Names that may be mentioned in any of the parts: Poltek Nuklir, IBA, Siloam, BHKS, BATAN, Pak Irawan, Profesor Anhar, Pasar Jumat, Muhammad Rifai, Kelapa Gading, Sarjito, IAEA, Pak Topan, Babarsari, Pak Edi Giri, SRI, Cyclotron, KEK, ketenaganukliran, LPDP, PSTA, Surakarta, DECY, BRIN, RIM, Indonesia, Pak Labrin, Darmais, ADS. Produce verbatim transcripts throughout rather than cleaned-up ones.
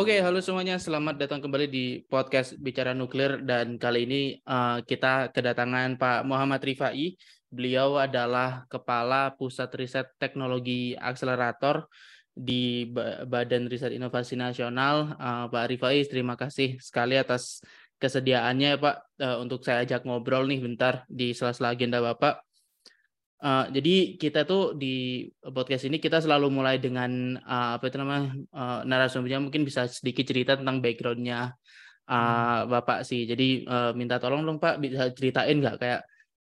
Oke, okay, halo semuanya. Selamat datang kembali di podcast Bicara Nuklir. Dan kali ini uh, kita kedatangan Pak Muhammad Rifai. Beliau adalah Kepala Pusat Riset Teknologi Akselerator di Badan Riset Inovasi Nasional. Uh, Pak Rifai, terima kasih sekali atas kesediaannya, Pak, uh, untuk saya ajak ngobrol nih bentar di sela-sela agenda Bapak. Uh, jadi kita tuh di podcast ini kita selalu mulai dengan uh, apa itu namanya uh, narasumbernya mungkin bisa sedikit cerita tentang backgroundnya uh, Bapak sih. Jadi uh, minta tolong dong Pak, bisa ceritain nggak kayak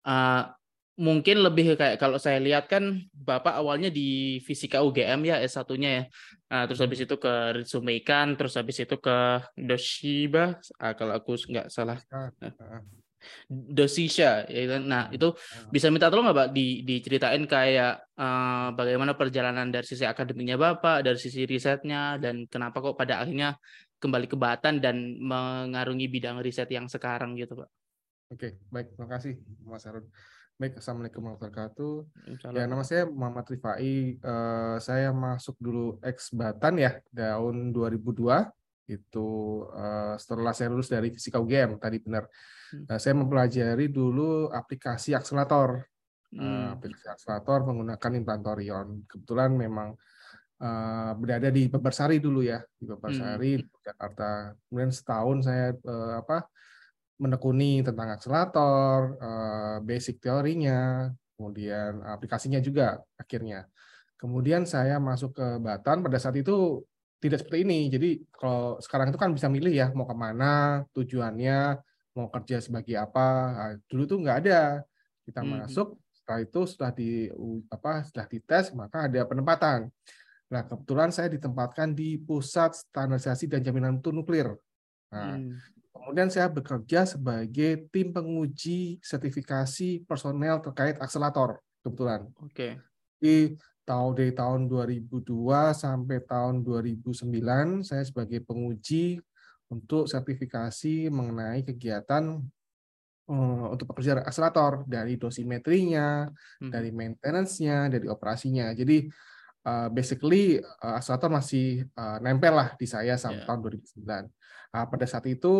uh, mungkin lebih kayak kalau saya lihat kan Bapak awalnya di fisika U G M ya S satu-nya ya. Uh, terus habis itu ke Ritsumeikan, terus habis itu ke Toshiba uh, kalau aku nggak salah. Uh. Dosisha, ya. Nah itu bisa minta tolong nggak Pak di, diceritain kayak uh, bagaimana perjalanan dari sisi akademiknya Bapak, dari sisi risetnya, dan kenapa kok pada akhirnya kembali ke Batan dan mengarungi bidang riset yang sekarang gitu Pak. Oke, baik, terima kasih Mas Harun. Baik, assalamualaikum warahmatullahi wabarakatuh. Ya, nama saya Muhammad Rifai. Uh, saya masuk dulu ex Batan ya tahun dua ribu dua. Itu uh, setelah saya lulus dari fisika U G M tadi benar. Hmm. Uh, saya mempelajari dulu aplikasi akselerator. Hmm. Uh, aplikasi akselerator menggunakan implantorion. Kebetulan memang uh, berada di Babarsari dulu ya, di Babarsari hmm. Jakarta. Kemudian setahun saya uh, apa menekuni tentang akselerator, uh, basic teorinya, kemudian aplikasinya juga akhirnya. Kemudian saya masuk ke Batan pada saat itu tidak seperti ini. Jadi kalau sekarang itu kan bisa milih ya mau kemana, tujuannya, mau kerja sebagai apa. Nah, dulu tuh nggak ada. Kita hmm. masuk, setelah itu setelah di apa setelah dites maka ada penempatan. Nah kebetulan saya ditempatkan di Pusat Standarisasi dan Jaminan Mutu Nuklir. Nah, hmm. kemudian saya bekerja sebagai tim penguji sertifikasi personel terkait akselerator kebetulan. Oke. Okay. Di tahun dari tahun dua ribu dua sampai tahun dua ribu sembilan saya sebagai penguji untuk sertifikasi mengenai kegiatan um, untuk pekerja akselerator dari dosimetrinya, hmm. dari maintenance-nya, dari operasinya. Jadi uh, basically uh, akselerator masih uh, nempel lah di saya sampai yeah. tahun dua ribu sembilan. Nah, pada saat itu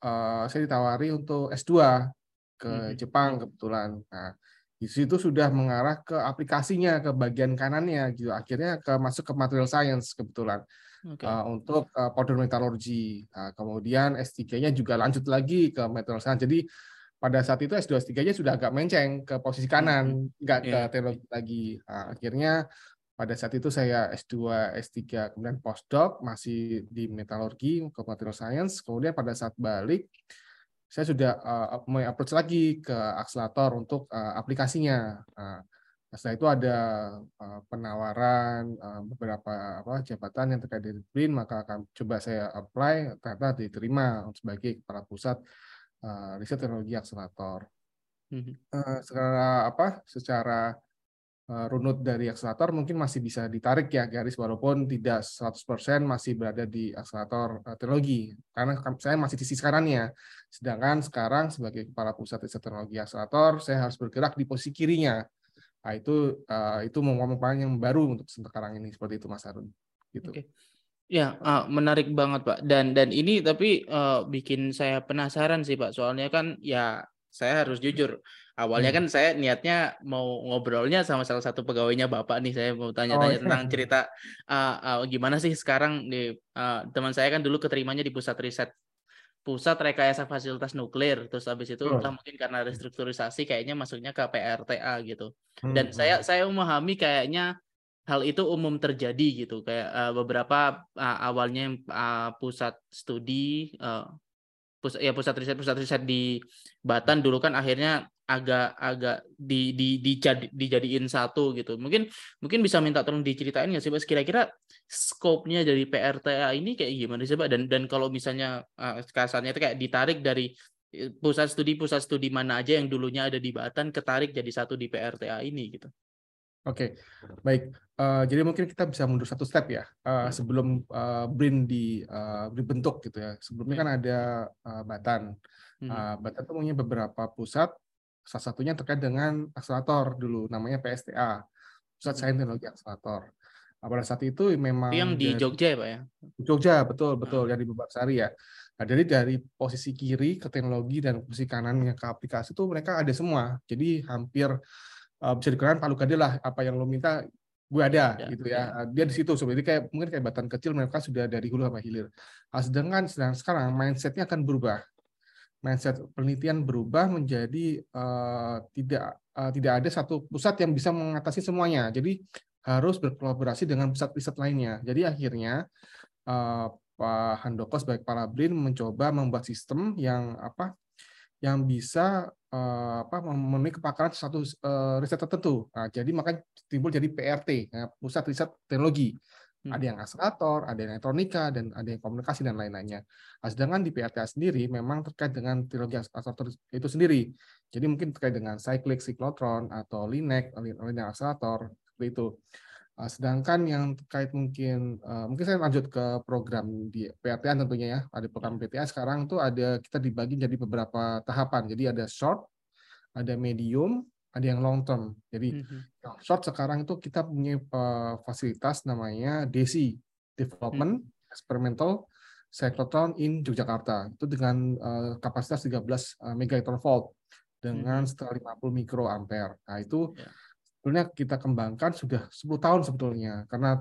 uh, saya ditawari untuk S dua ke hmm. Jepang kebetulan. Nah, di situ sudah mengarah ke aplikasinya, ke bagian kanannya gitu. Akhirnya ke masuk ke material science kebetulan. Okay. Uh, untuk uh, powder metallurgy. Nah, kemudian S tiga-nya juga lanjut lagi ke material science. Jadi pada saat itu S dua S tiga-nya sudah agak menceng ke posisi kanan, enggak mm-hmm. yeah. ke teknologi lagi. Nah, akhirnya pada saat itu saya S dua S tiga kemudian postdoc masih di metallurgy ke material science. Kemudian pada saat balik saya sudah uh, meng-approach lagi ke akselerator untuk uh, aplikasinya. Nah, setelah itu ada uh, penawaran uh, beberapa apa, jabatan yang terkait dengan BRIN, maka akan coba saya apply, ternyata diterima sebagai kepala pusat uh, riset teknologi akselerator. Mm-hmm. Uh, secara apa? Secara uh, runut dari akselerator mungkin masih bisa ditarik ya garis, walaupun tidak seratus persen masih berada di akselerator uh, teknologi, karena saya masih di sisi kanannya. Sedangkan sekarang sebagai Kepala Pusat Riset Teknologi Akselerator, saya harus bergerak di posisi kirinya. Nah, itu uh, itu momen-momen yang baru untuk sekarang ini, seperti itu Mas Harun. Gitu. Okay. Ya, uh, menarik banget Pak. Dan dan ini tapi uh, bikin saya penasaran sih Pak. Soalnya kan ya saya harus jujur. Awalnya hmm. kan saya niatnya mau ngobrolnya sama salah satu pegawainya Bapak nih. Saya mau tanya-tanya oh, iya. tentang cerita uh, uh, gimana sih sekarang di, uh, teman saya kan dulu keterimanya di Pusat Riset Pusat Rekayasa Fasilitas Nuklir, terus habis itu entah mungkin karena restrukturisasi kayaknya masuknya ke P R T A gitu. Dan hmm. saya saya memahami kayaknya hal itu umum terjadi gitu, kayak uh, beberapa uh, awalnya uh, pusat studi uh, pusat ya pusat riset pusat riset di Batan dulu kan akhirnya agak-agak di, di, di, dijad, dijadiin satu gitu. Mungkin mungkin bisa minta tolong diceritain nggak sih Pak, kira-kira skopnya dari P R T A ini kayak gimana sih Pak? Dan, dan kalau misalnya uh, kasarnya itu kayak ditarik dari pusat studi-pusat studi mana aja yang dulunya ada di Batan, ketarik jadi satu di P R T A ini gitu. Oke, okay. Baik. Uh, jadi mungkin kita bisa mundur satu step ya, uh, sebelum uh, BRIN di, uh, dibentuk gitu ya. Sebelumnya kan ada uh, Batan. Uh, Batan itu punya beberapa pusat. Salah satunya terkait dengan akselerator dulu, namanya P S T A, Pusat Sains Teknologi Akselerator. Pada saat itu memang yang di dari, Jogja ya Pak ya? Jogja, betul, betul, yang di Babarsari ya. Nah, jadi dari posisi kiri ke teknologi dan posisi kanannya ke aplikasi itu mereka ada semua. Jadi hampir uh, bisa dikatakan Pak Lukade lah, apa yang lo minta gue ada ya, gitu ya. Dia di situ sebenarnya kayak mungkin kayak Batan kecil, mereka sudah dari hulu sampai hilir. Nah, sedangkan sedang sekarang mindsetnya akan berubah. Mindset penelitian berubah menjadi uh, tidak uh, tidak ada satu pusat yang bisa mengatasi semuanya. Jadi harus berkolaborasi dengan pusat riset lainnya. Jadi akhirnya uh, Pak Handoko sebagai Pak Labrin mencoba membuat sistem yang apa yang bisa uh, apa memenuhi kepakaran suatu uh, riset tertentu. Nah, jadi makanya timbul jadi P R T, ya, Pusat Riset Teknologi. Hmm. Ada yang akselerator, ada yang elektronika, dan ada yang komunikasi dan lain-lainnya. Nah, sedangkan di P R T A sendiri memang terkait dengan teknologi akselerator itu sendiri. Jadi mungkin terkait dengan cyclic, cyclotron, atau linek, linek akselerator seperti itu. Nah, sedangkan yang terkait mungkin uh, mungkin saya lanjut ke program di P R T A tentunya ya. Ada program P T A sekarang tuh ada, kita dibagi jadi beberapa tahapan. Jadi ada short, ada medium, ada yang long term. Jadi mm-hmm. short sekarang itu kita punya uh, fasilitas namanya D E C Y, Development mm-hmm. Experimental Cyclotron in Yogyakarta. Itu dengan uh, kapasitas tiga belas megaton volt dengan mm-hmm. lima puluh mikroampere. Nah, itu yeah. Sebenarnya kita kembangkan sudah sepuluh tahun sebetulnya, karena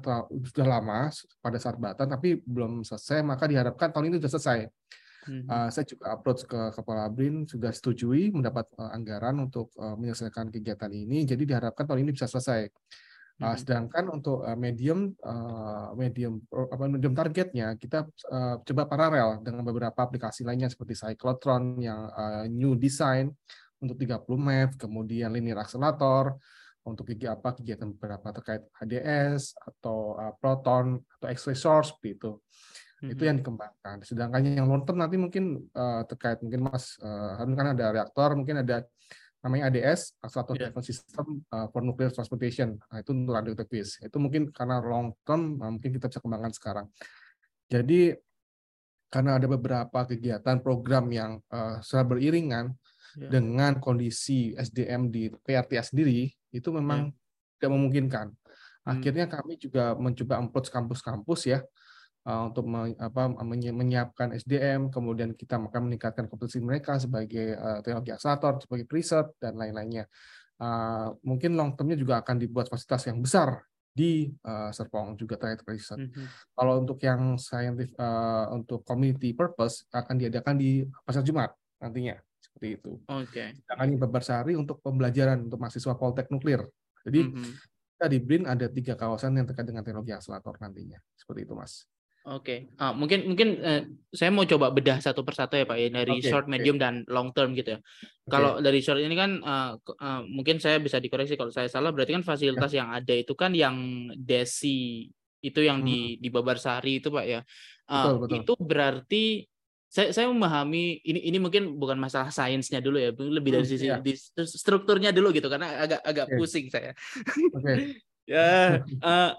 sudah lama pada saat Batan, tapi belum selesai, maka diharapkan tahun ini sudah selesai. Mm-hmm. Uh, saya juga approach ke Kepala BRIN, sudah setujui mendapat uh, anggaran untuk uh, menyelesaikan kegiatan ini, jadi diharapkan tahun ini bisa selesai. Uh, mm-hmm. Sedangkan untuk uh, medium uh, medium apa medium targetnya, kita uh, coba paralel dengan beberapa aplikasi lainnya seperti Cyclotron yang uh, new design untuk tiga puluh mev, kemudian linear accelerator, untuk gigi apa kegiatan beberapa terkait A D S atau uh, proton atau X-ray source begitu. Mm-hmm. Itu yang dikembangkan. Sedangkan yang long term nanti mungkin uh, terkait mungkin Mas uh, Harun kan ada reaktor, mungkin ada namanya A D S, Accelerator yeah. Driven System uh, for Nuclear Transportation. Nah, itu untuk radioaktivis. Itu mungkin karena long term uh, mungkin kita bisa kembangkan sekarang. Jadi karena ada beberapa kegiatan program yang uh, secara beriringan yeah. dengan kondisi S D M di P R T A sendiri itu memang yeah. tidak memungkinkan. Akhirnya hmm. kami juga mencoba approach kampus-kampus ya uh, untuk me, apa, menyiapkan S D M, kemudian kita akan meningkatkan kompetensi mereka sebagai uh, teknologi akselerator, sebagai riset dan lain-lainnya. Uh, mungkin long termnya juga akan dibuat fasilitas yang besar di uh, Serpong juga terkait riset. Mm-hmm. Kalau untuk yang scientific uh, untuk community purpose akan diadakan di Pasar Jumat nantinya. Seperti itu. Oke. Okay. Ini Babarsari untuk pembelajaran untuk mahasiswa Poltek Nuklir. Jadi mm-hmm. kita di BRIN ada tiga kawasan yang terkait dengan teknologi akselerator nantinya. Seperti itu, Mas. Oke. Okay. Ah, mungkin mungkin eh, saya mau coba bedah satu persatu ya, Pak, ya, dari okay. short, medium, okay. dan long term gitu ya. Okay. Kalau dari short ini kan uh, uh, mungkin saya bisa dikoreksi kalau saya salah. Berarti kan fasilitas yeah. yang ada itu kan yang D E C Y itu yang mm-hmm. di di Babarsari itu, Pak ya. Uh, betul, betul. Itu berarti Saya, saya memahami ini ini mungkin bukan masalah sainsnya dulu ya, lebih dari sisi yeah. di strukturnya dulu gitu, karena agak agak okay. pusing saya. Okay. ya, uh,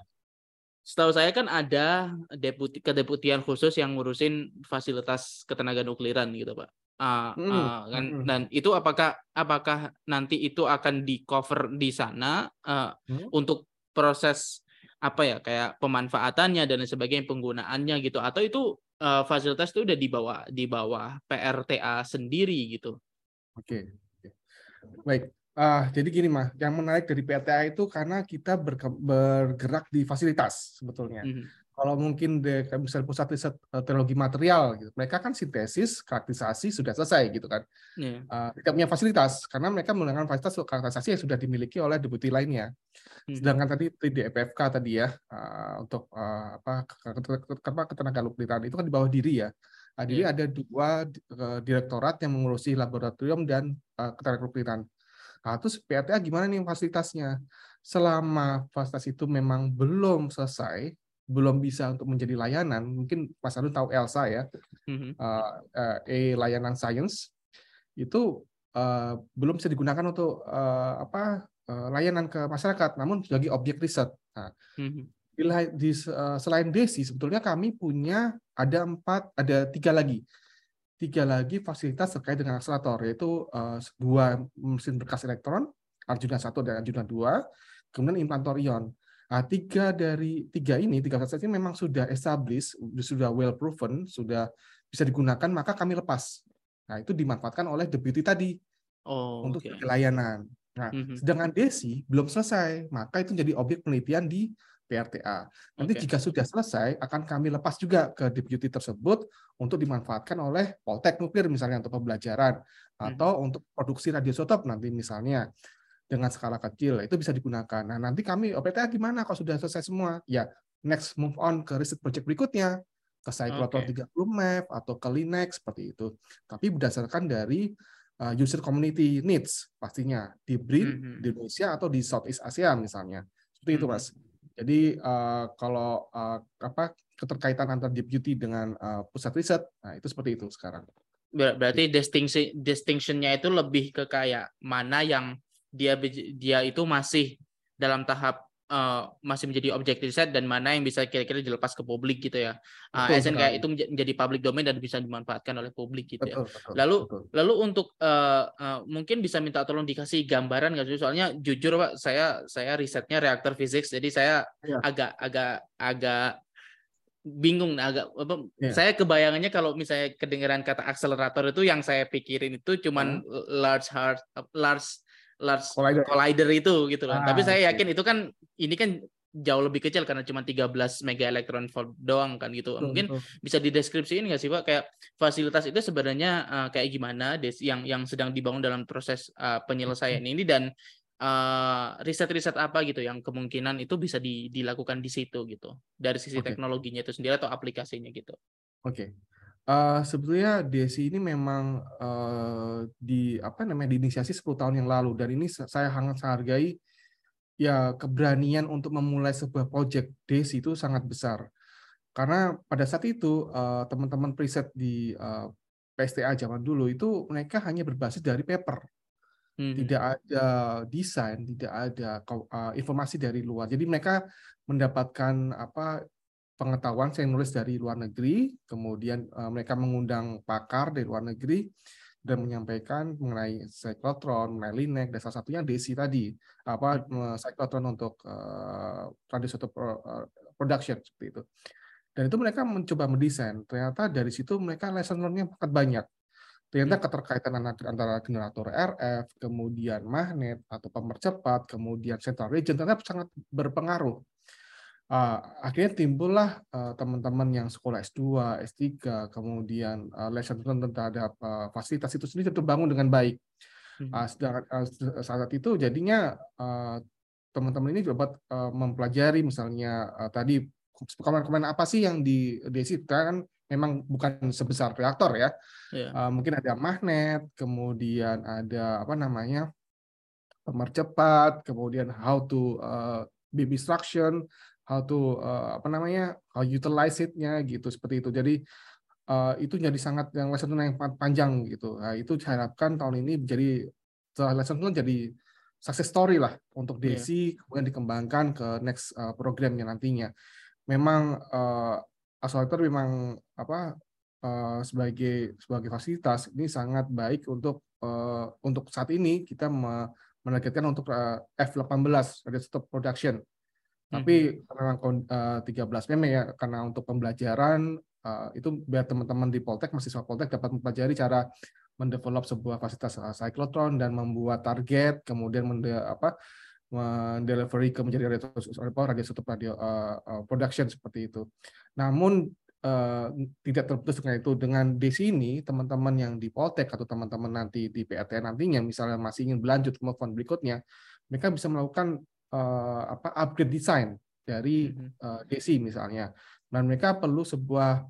setahu saya kan ada deputi, kedeputian khusus yang ngurusin fasilitas ketenaga nukliran gitu, Pak. Uh, mm. uh, kan, mm. Dan itu apakah apakah nanti itu akan di cover di sana uh, mm. untuk proses apa ya, kayak pemanfaatannya dan sebagainya, penggunaannya gitu, atau itu Uh, fasilitas itu udah dibawa di bawah P R T A sendiri gitu. Oke, okay. Baik. Uh, jadi gini Mas, yang menarik dari P R T A itu karena kita berke- bergerak di fasilitas sebetulnya. Mm-hmm. Kalau mungkin di misalnya pusat riset teknologi material, gitu, mereka kan sintesis, karakterisasi sudah selesai gitu kan. Yeah. Uh, tidak punya fasilitas karena mereka menggunakan fasilitas karakterisasi yang sudah dimiliki oleh deputi lainnya. Mm-hmm. Sedangkan tadi di P F K tadi ya uh, untuk uh, apa ketenaga nukliran itu kan di bawah diri ya. Jadi yeah. ada dua uh, direktorat yang mengurusi laboratorium dan uh, ketenaga nukliran. Nah, terus P R T A gimana nih fasilitasnya? Selama fasilitas itu memang belum selesai, belum bisa untuk menjadi layanan, mungkin Mas Harun tahu Elsa ya, mm-hmm. uh, uh, e layanan science itu uh, belum bisa digunakan untuk uh, apa uh, layanan ke masyarakat, namun sebagai objek riset. Nah, mm-hmm. di, di, uh, selain D E C Y, sebetulnya kami punya ada empat, ada tiga lagi, tiga lagi fasilitas terkait dengan akselerator, yaitu uh, dua mesin berkas elektron, Arjuna satu dan Arjuna dua, kemudian implantorion. Nah, tiga dari tiga ini, tiga fasilitas ini memang sudah established, sudah well proven, sudah bisa digunakan, maka kami lepas. Nah, itu dimanfaatkan oleh The Beauty tadi oh, untuk okay. layanan. Nah, mm-hmm. sedangkan DECY belum selesai, maka itu jadi objek penelitian di P R T A. Nanti okay. jika sudah selesai, akan kami lepas juga ke deputy tersebut untuk dimanfaatkan oleh Poltek Nuklir misalnya untuk pembelajaran hmm. atau untuk produksi radioisotop nanti misalnya dengan skala kecil itu bisa digunakan. Nah nanti kami P R T A gimana kalau sudah selesai semua? Ya next move on ke riset project berikutnya ke Cyclotron okay. tiga puluh map atau ke Linux seperti itu. Tapi berdasarkan dari user community needs pastinya di BRIN hmm. di Indonesia atau di Southeast Asia misalnya seperti hmm. itu Mas. Jadi uh, kalau uh, apa keterkaitan antara deep beauty dengan uh, pusat riset, nah itu seperti itu sekarang. Berarti distinction distinctionnya itu lebih ke kayak mana yang dia dia itu masih dalam tahap uh, masih menjadi objek riset dan mana yang bisa kira-kira dilepas ke publik gitu ya. Uh, Esen kayak itu menjadi public domain dan bisa dimanfaatkan oleh publik gitu betul, ya. Betul, lalu betul. lalu untuk uh, uh, mungkin bisa minta tolong dikasih gambaran nggak sih? Soalnya jujur Pak, saya saya risetnya reaktor fisik, jadi saya ya. agak agak agak bingung, agak apa? Ya. Saya kebayangannya kalau misalnya kedengeran kata akselerator itu yang saya pikirin itu cuman hmm. large heart, large Large collider. collider itu gitu kan. Ah, tapi saya yakin okay. itu kan ini kan jauh lebih kecil karena cuma tiga belas mega electron volt doang kan gitu. Betul, Mungkin betul. bisa dideskripsiin nggak sih Pak kayak fasilitas itu sebenarnya uh, kayak gimana Des, yang yang sedang dibangun dalam proses uh, penyelesaian hmm. ini dan uh, riset-riset apa gitu yang kemungkinan itu bisa di, dilakukan di situ gitu. Dari sisi okay. teknologinya itu sendiri atau aplikasinya gitu. Oke. Okay. Uh, sebetulnya DECY ini memang uh, di apa namanya diinisiasi sepuluh tahun yang lalu dan ini saya sangat hargai ya keberanian untuk memulai sebuah proyek DECY itu sangat besar karena pada saat itu uh, teman-teman preset di uh, P S T A zaman dulu itu mereka hanya berbasis dari paper hmm. tidak ada desain, tidak ada uh, informasi dari luar, jadi mereka mendapatkan apa pengetahuan saya nulis dari luar negeri, kemudian uh, mereka mengundang pakar dari luar negeri dan menyampaikan mengenai cyclotron, mengenai Linek, dan salah satunya DECY tadi, apa cyclotron untuk uh, radioisotop production seperti itu. Dan itu mereka mencoba mendesain. Ternyata dari situ mereka lesson learn-nya sangat banyak. Ternyata keterkaitan antara generator R F, kemudian magnet atau pemercepat, kemudian central region ternyata sangat berpengaruh. Uh, akhirnya timbullah uh, teman-teman yang sekolah S dua, S tiga, kemudian uh, lesson learn terhadap uh, fasilitas itu sendiri terbangun dengan baik. Uh, uh, saat itu jadinya uh, teman-teman ini dapat uh, mempelajari misalnya uh, tadi kemarin-kemarin apa sih yang di DECY kan memang bukan sebesar reaktor ya. Yeah. Uh, mungkin ada magnet, kemudian ada apa namanya pemercepat, kemudian how to uh, beam instruction, how to uh, apa namanya how utilize it-nya gitu seperti itu. Jadi uh, itu jadi sangat yang lesson yang panjang gitu. Nah, itu diharapkan tahun ini menjadi lesson jadi success story lah untuk DECY yeah. kemudian dikembangkan ke next uh, programnya nantinya. Memang uh, akselerator memang apa uh, sebagai sebagai fasilitas ini sangat baik untuk uh, untuk saat ini kita menargetkan untuk uh, F delapan belas radioisotop production. Tapi karena tiga belas meme ya, karena untuk pembelajaran itu biar teman-teman di Poltek, mahasiswa Poltek dapat mempelajari cara mendevelop sebuah fasilitas cyclotron dan membuat target, kemudian mende, apa, mendelivery ke menjadi radioisotop radio production seperti itu. Namun tidak terputus dengan itu. Dengan DECY ini, teman-teman yang di Poltek atau teman-teman nanti di P R T nantinya, misalnya masih ingin berlanjut ke move on berikutnya, mereka bisa melakukan Uh, apa upgrade desain dari uh, DECY misalnya, dan mereka perlu sebuah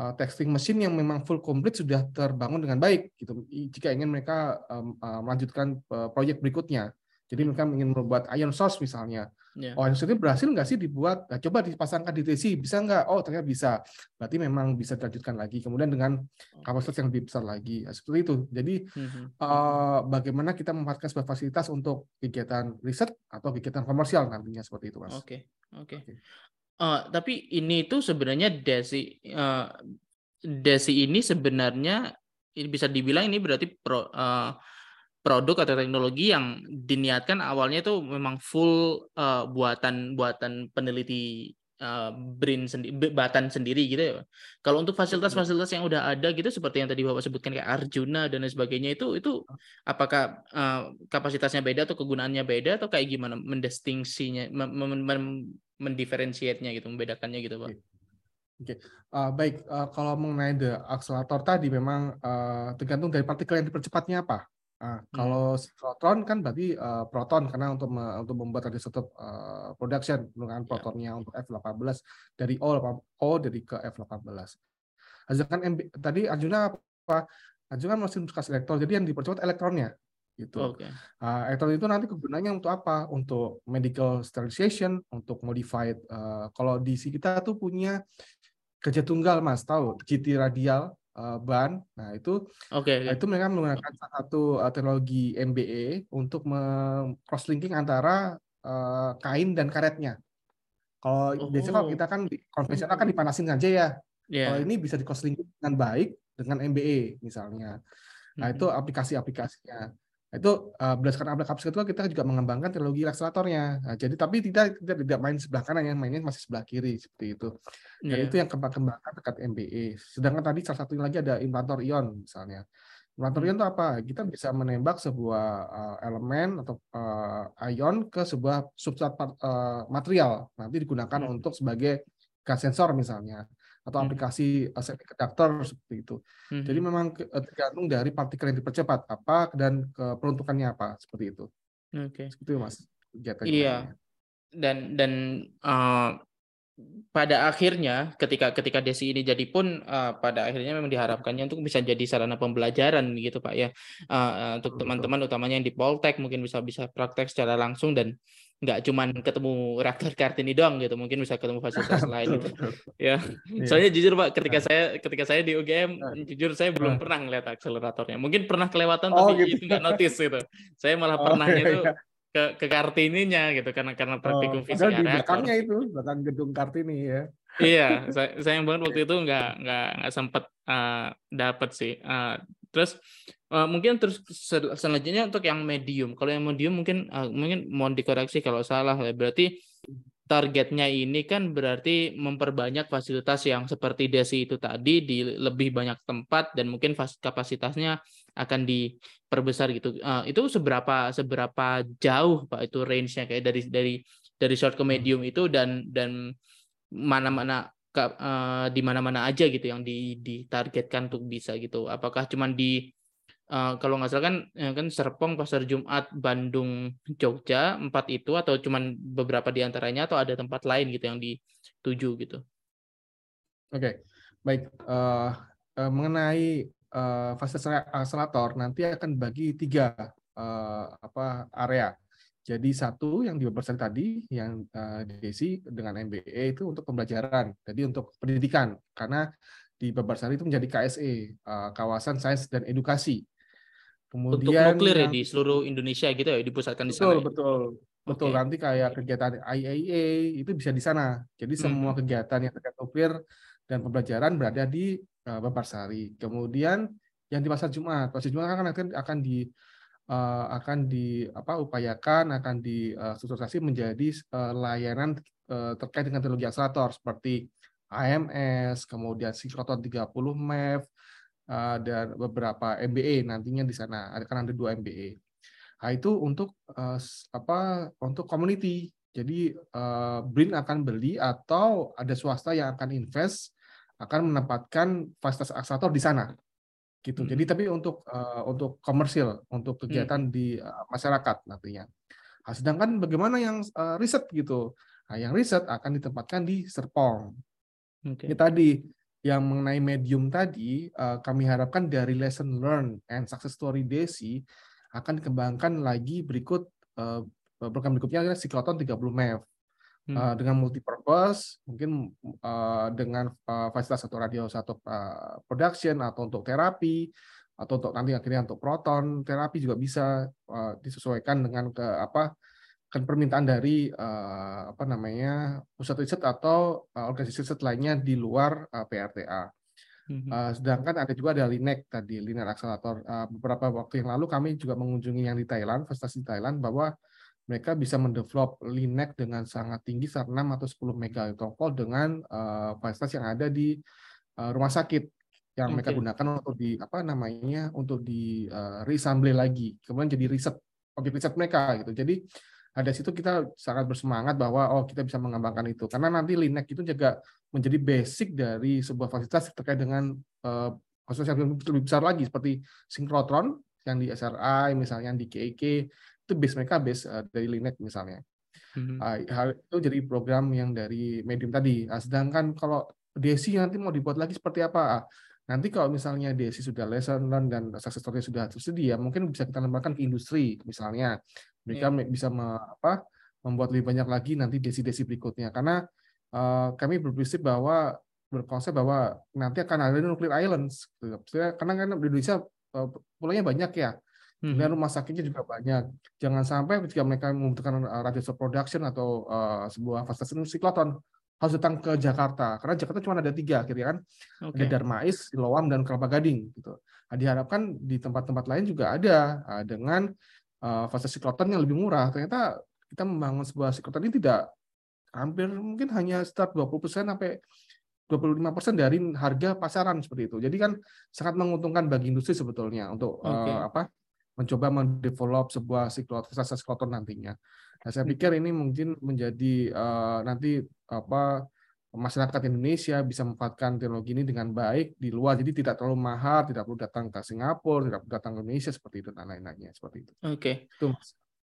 uh, testing mesin yang memang full complete sudah terbangun dengan baik gitu jika ingin mereka um, uh, melanjutkan uh, proyek berikutnya. Jadi mereka ingin membuat ion source misalnya, yeah. oh ion source ini berhasil nggak sih dibuat? Nah, coba dipasangkan di DECY bisa nggak? Oh ternyata bisa, berarti memang bisa dilanjutkan lagi kemudian dengan kapasitas yang lebih besar lagi ya, seperti itu. Jadi mm-hmm. uh, bagaimana kita memanfaatkan sebuah fasilitas untuk kegiatan riset atau kegiatan komersial nantinya seperti itu Mas. Oke okay. oke. Okay. Okay. Uh, tapi ini tuh sebenarnya DECY uh, DECY ini sebenarnya ini bisa dibilang ini berarti pro, uh, produk atau teknologi yang diniatkan awalnya itu memang full uh, buatan buatan peneliti uh, BRIN sendi BATAN sendiri gitu ya. Kalau untuk fasilitas-fasilitas yang udah ada gitu seperti yang tadi Bapak sebutkan kayak Arjuna dan lain sebagainya, itu itu apakah uh, kapasitasnya beda atau kegunaannya beda atau kayak gimana mendistingsinya, mendiferensiatnya gitu, membedakannya gitu, Pak? Oke, okay. uh, baik. Uh, kalau mengenai the akselerator tadi memang uh, tergantung dari partikel yang dipercepatnya apa. Nah, kalau cyclotron kan berarti uh, proton, karena untuk me untuk membuat tadi satu uh, production menggunakan protonnya untuk F delapan belas dari O, O dari ke F delapan belas. Sedangkan M B, tadi Arjuna apa? Arjuna mesin bekas elektron, jadi yang dipercepat elektronnya gitu. Okay. Uh, elektron itu nanti kegunaannya untuk apa? Untuk medical sterilization, untuk modified. Uh, kalau di sini kita tuh punya kerja tunggal, Mas, tahu? G T radial. Ban, nah itu, okay, okay. Itu mereka menggunakan salah satu teknologi M B E untuk cross linking antara uh, kain dan karetnya. Kalau oh. biasanya kalau kita kan konvensional kan dipanasin aja ya. Yeah. Kalau ini bisa di cross linking dengan baik dengan M B E misalnya. Nah mm-hmm. itu aplikasi-aplikasinya. Itu uh, berdasarkan aplikasi itu kita juga mengembangkan teknologi akseleratornya. Nah, jadi tapi tidak tidak tidak main sebelah kanan, yang mainnya masih sebelah kiri seperti itu. Dan yeah. itu yang kembang-kembangkan dekat M B E. Sedangkan tadi salah satunya lagi ada implantor ion misalnya. Implantor ion itu apa? Kita bisa menembak sebuah uh, elemen atau uh, ion ke sebuah substrat uh, material. Nanti digunakan yeah. untuk sebagai gas sensor misalnya, atau mm-hmm. aplikasi semiconductor seperti itu. Mm-hmm. Jadi memang tergantung dari partikel yang dipercepat apa dan peruntukannya apa seperti itu. Oke. Okay. Seperti itu, Mas. Kegiatan iya. Kegiatan. Dan dan uh, pada akhirnya ketika ketika D E C Y ini jadi pun uh, pada akhirnya memang diharapkannya untuk bisa jadi sarana pembelajaran gitu, Pak ya. Uh, untuk teman-teman utamanya yang di Poltek mungkin bisa bisa praktek secara langsung dan nggak cuman ketemu Rektor Kartini doang gitu, mungkin bisa ketemu fasilitas lain gitu. Ya soalnya jujur Pak, ketika saya ketika saya di U G M jujur saya belum pernah ngeliat akseleratornya, mungkin pernah kelewatan tapi oh, gitu. Itu nggak notice gitu, saya malah oh, pernahnya iya. itu ke ke Kartininya gitu karena karena praktikum oh, fisika di belakangnya itu belakang gedung Kartini ya. Iya saya sayang banget waktu itu nggak nggak nggak sempat uh, dapat sih. Uh, terus Uh, mungkin terus sel selanjutnya untuk yang medium. Kalau yang medium mungkin uh, mungkin mohon dikoreksi kalau salah. Berarti targetnya ini kan berarti memperbanyak fasilitas yang seperti D E C Y itu tadi di lebih banyak tempat dan mungkin kapasitasnya akan diperbesar gitu. Uh, itu seberapa seberapa jauh Pak itu range-nya kayak dari dari dari short ke medium itu dan dan mana-mana uh, di mana-mana aja gitu yang di ditargetkan untuk bisa gitu. Apakah cuman di Uh, kalau nggak salah kan, ya kan Serpong, Pasar Jumat, Bandung, Jogja, empat itu atau cuman beberapa di antaranya atau ada tempat lain gitu yang dituju gitu. Oke, okay. Baik. Uh, uh, mengenai uh, fasilitas akselerator nanti akan bagi tiga uh, apa area. Jadi satu yang di Babarsari tadi yang uh, D E C Y dengan M B E itu untuk pembelajaran, jadi untuk pendidikan karena di Babarsari itu menjadi K S E uh, kawasan sains dan edukasi. Kemudian nuklir yang, ya, di seluruh Indonesia gitu ya dipusatkan betul, di sana. Betul, betul. Okay. Betul, nanti kayak kegiatan I A E A itu bisa di sana. Jadi hmm. semua kegiatan yang terkait nuklir dan pembelajaran berada di uh, Babarsari. Kemudian yang di Pasar Jumat, Pasar Jumat akan akan, akan di uh, akan di apa upayakan akan distrukturasi uh, menjadi uh, layanan uh, terkait dengan teknologi akselerator seperti A M S, kemudian Cyclotron tiga puluh M E V, uh, dan beberapa M B E nantinya di sana. Ada kan ada dua M B E. Nah, itu untuk uh, apa? Untuk community. Jadi uh, BRIN akan beli atau ada swasta yang akan invest akan menempatkan fasilitas akselerator di sana. Gitu. Hmm. Jadi tapi untuk uh, untuk komersil, untuk kegiatan hmm. di uh, masyarakat nantinya. Nah, sedangkan bagaimana yang uh, riset gitu? Nah, yang riset akan ditempatkan di Serpong. Okay. Ini tadi yang mengenai medium tadi uh, kami harapkan dari lesson learned and success story D E C Y akan dikembangkan lagi berikut uh, program berikutnya adalah Cyclotron tiga puluh M E V hmm. uh, dengan multipurpose mungkin uh, dengan uh, fasilitas satu radio satu uh, production atau untuk terapi atau untuk nanti akhirnya untuk proton terapi juga bisa uh, disesuaikan dengan ke apa kan permintaan dari uh, apa namanya pusat riset atau uh, organisasi riset lainnya di luar uh, P R T A. Uh, sedangkan ada juga ada Linek tadi, Linear Accelerator. Uh, beberapa waktu yang lalu kami juga mengunjungi yang di Thailand, investasi di Thailand, bahwa mereka bisa mendevelop Linek dengan sangat tinggi, sekitar enam atau sepuluh megawatt dengan uh, fasilitas yang ada di uh, rumah sakit yang okay. mereka gunakan untuk di apa namanya untuk di uh, reassemble lagi, kemudian jadi riset objek riset mereka gitu. Jadi ada situ kita sangat bersemangat bahwa oh kita bisa mengembangkan itu karena nanti Linek itu juga menjadi basic dari sebuah fasilitas terkait dengan uh, fasilitas yang lebih besar lagi seperti Synchrotron yang di S R I misalnya yang di K E K itu base mereka base uh, dari Linek misalnya. Mm-hmm. uh, hal itu jadi program yang dari medium tadi. Nah, sedangkan kalau D E C Y nanti mau dibuat lagi seperti apa? Nanti kalau misalnya D E C Y sudah lesson learn dan success story sudah tersedia, mungkin bisa kita lembangkan ke industri misalnya. Mereka yeah. bisa me, apa, membuat lebih banyak lagi nanti D E C Y-D E C Y berikutnya. Karena uh, kami berprinsip bahwa berkonsep bahwa nanti akan ada nuclear islands. Karena kan di Indonesia uh, pulaunya banyak ya. Hmm. Dan rumah sakitnya juga banyak. Jangan sampai jika mereka membutuhkan uh, radiation production atau uh, sebuah fasilitas Cyclotron harus datang ke Jakarta karena Jakarta cuma ada tiga akhirnya kan okay. ada Darmais, Siloam dan Kelapa Gading gitu. Nah, diharapkan di tempat-tempat lain juga ada nah, dengan uh, fasilitas Cyclotron yang lebih murah. Ternyata kita membangun sebuah Cyclotron ini tidak hampir mungkin hanya start dua puluh persen sampai dua puluh lima persen dari harga pasaran seperti itu. Jadi kan sangat menguntungkan bagi industri sebetulnya untuk okay. uh, apa mencoba mendevelop sebuah Cyclotron fasilitas Cyclotron nantinya. Nah, saya pikir ini mungkin menjadi uh, nanti apa masyarakat Indonesia bisa memanfaatkan teknologi ini dengan baik di luar, jadi tidak terlalu mahal, tidak perlu datang ke Singapura, tidak perlu datang ke Indonesia seperti itu dan lain-lainnya seperti itu. Oke. Okay. Itu,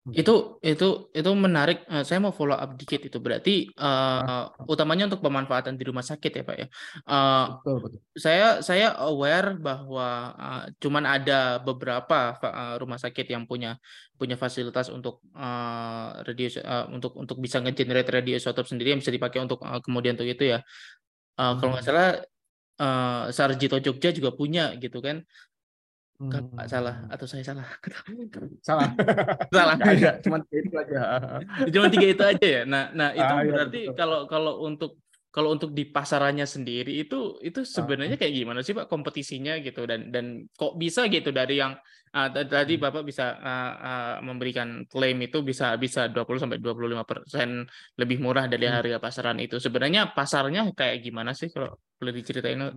itu itu itu menarik. Saya mau follow up dikit itu berarti uh, utamanya untuk pemanfaatan di rumah sakit ya Pak ya. Uh, betul, betul. Saya saya aware bahwa uh, cuman ada beberapa uh, rumah sakit yang punya punya fasilitas untuk uh, radio uh, untuk untuk bisa ngegenerate radioisotop sendiri yang bisa dipakai untuk uh, kemudian tuh itu ya uh, hmm. kalau nggak salah uh, Sarjito Jogja juga punya gitu kan nggak hmm. salah atau saya salah salah salah aja cuma tiga itu aja cuma tiga itu aja ya nah nah itu ah, berarti ya, kalau kalau untuk kalau untuk di pasarannya sendiri itu itu sebenarnya kayak gimana sih Pak kompetisinya gitu dan dan kok bisa gitu dari yang uh, tadi Bapak bisa uh, uh, memberikan klaim itu bisa bisa dua puluh sampai dua puluh lima persen lebih murah dari harga pasaran itu sebenarnya pasarnya kayak gimana sih kalau boleh diceritain?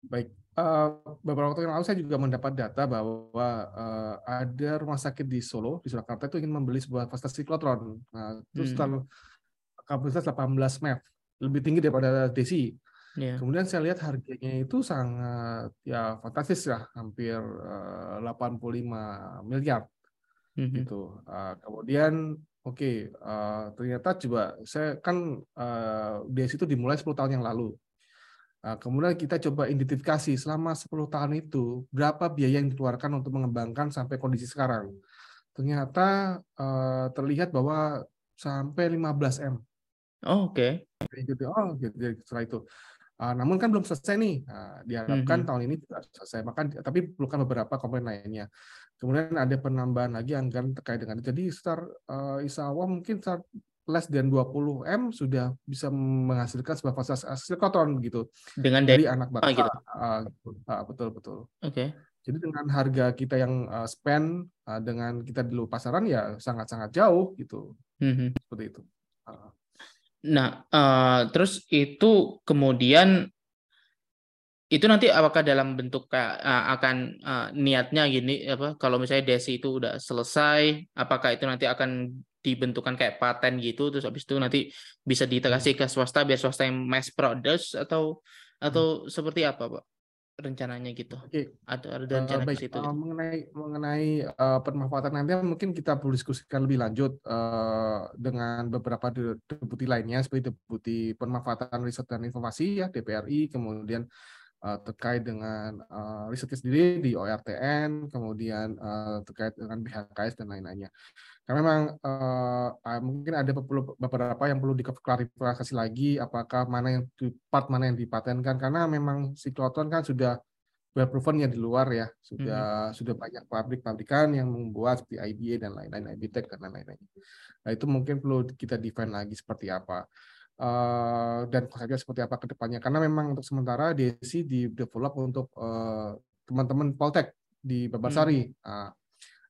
Baik, uh, beberapa waktu yang lalu saya juga mendapat data bahwa uh, ada rumah sakit di Solo di Surakarta itu ingin membeli sebuah fasilitas Cyclotron. Nah, terus hmm. kapasitas delapan belas megawatt lebih tinggi daripada D E C Y. Yeah. Kemudian saya lihat harganya itu sangat ya fantastis lah, hampir uh, delapan puluh lima miliar. Mm-hmm. Gitu. Uh, kemudian oke, okay, uh, ternyata coba saya kan uh, D E C Y itu dimulai sepuluh tahun yang lalu. Uh, kemudian kita coba identifikasi selama sepuluh tahun itu berapa biaya yang dikeluarkan untuk mengembangkan sampai kondisi sekarang. Ternyata uh, terlihat bahwa sampai lima belas M. Oh, oke. Okay. Oh, setelah itu. Uh, namun kan belum selesai nih. Uh, diharapkan mm-hmm. tahun ini tidak selesai. Maka, tapi perlukan beberapa komponen lainnya. Kemudian ada penambahan lagi anggaran terkait dengan itu. Jadi, start uh, Isawa mungkin start less than dua puluh M sudah bisa menghasilkan sebuah fasilitas Cyclotron gitu. Dengan dari daya. Anak bangsa. Ah, gitu. uh, uh, betul betul. Oke. Okay. Jadi dengan harga kita yang uh, spend uh, dengan kita di luar pasaran ya sangat-sangat jauh gitu. Mm-hmm. Seperti itu. Uh. Nah, uh, terus itu kemudian itu nanti apakah dalam bentuk uh, akan uh, niatnya gini apa? Kalau misalnya D E C Y itu udah selesai, apakah itu nanti akan dibentukkan kayak paten gitu, terus habis itu nanti bisa ditegaskan ke swasta biar swasta yang mass produce atau atau hmm. seperti apa, Pak? Rencananya gitu. Oke. Ada rencana uh, itu. Uh, mengenai mengenai uh, pemanfaatan nanti mungkin kita perlu diskusikan lebih lanjut uh, dengan beberapa deputi lainnya seperti deputi pemanfaatan riset dan inovasi ya D P R I, kemudian uh, terkait dengan uh, riset sendiri di O R T N, kemudian uh, terkait dengan B H K S dan lain-lainnya. Karena memang uh, mungkin ada beberapa yang perlu diklarifikasi lagi apakah mana yang part mana yang dipatenkan karena memang Cyclotron kan sudah well proven ya di luar ya sudah hmm. sudah banyak pabrik-pabrikan yang membuat seperti I B A dan lain-lain, I B Tech dan lain-lain. Nah, itu mungkin perlu kita define lagi seperti apa. uh, dan konsepnya seperti apa ke depannya. Karena memang untuk sementara D E C Y di-develop untuk teman-teman uh, Poltek di Babarsari. Hmm. Uh,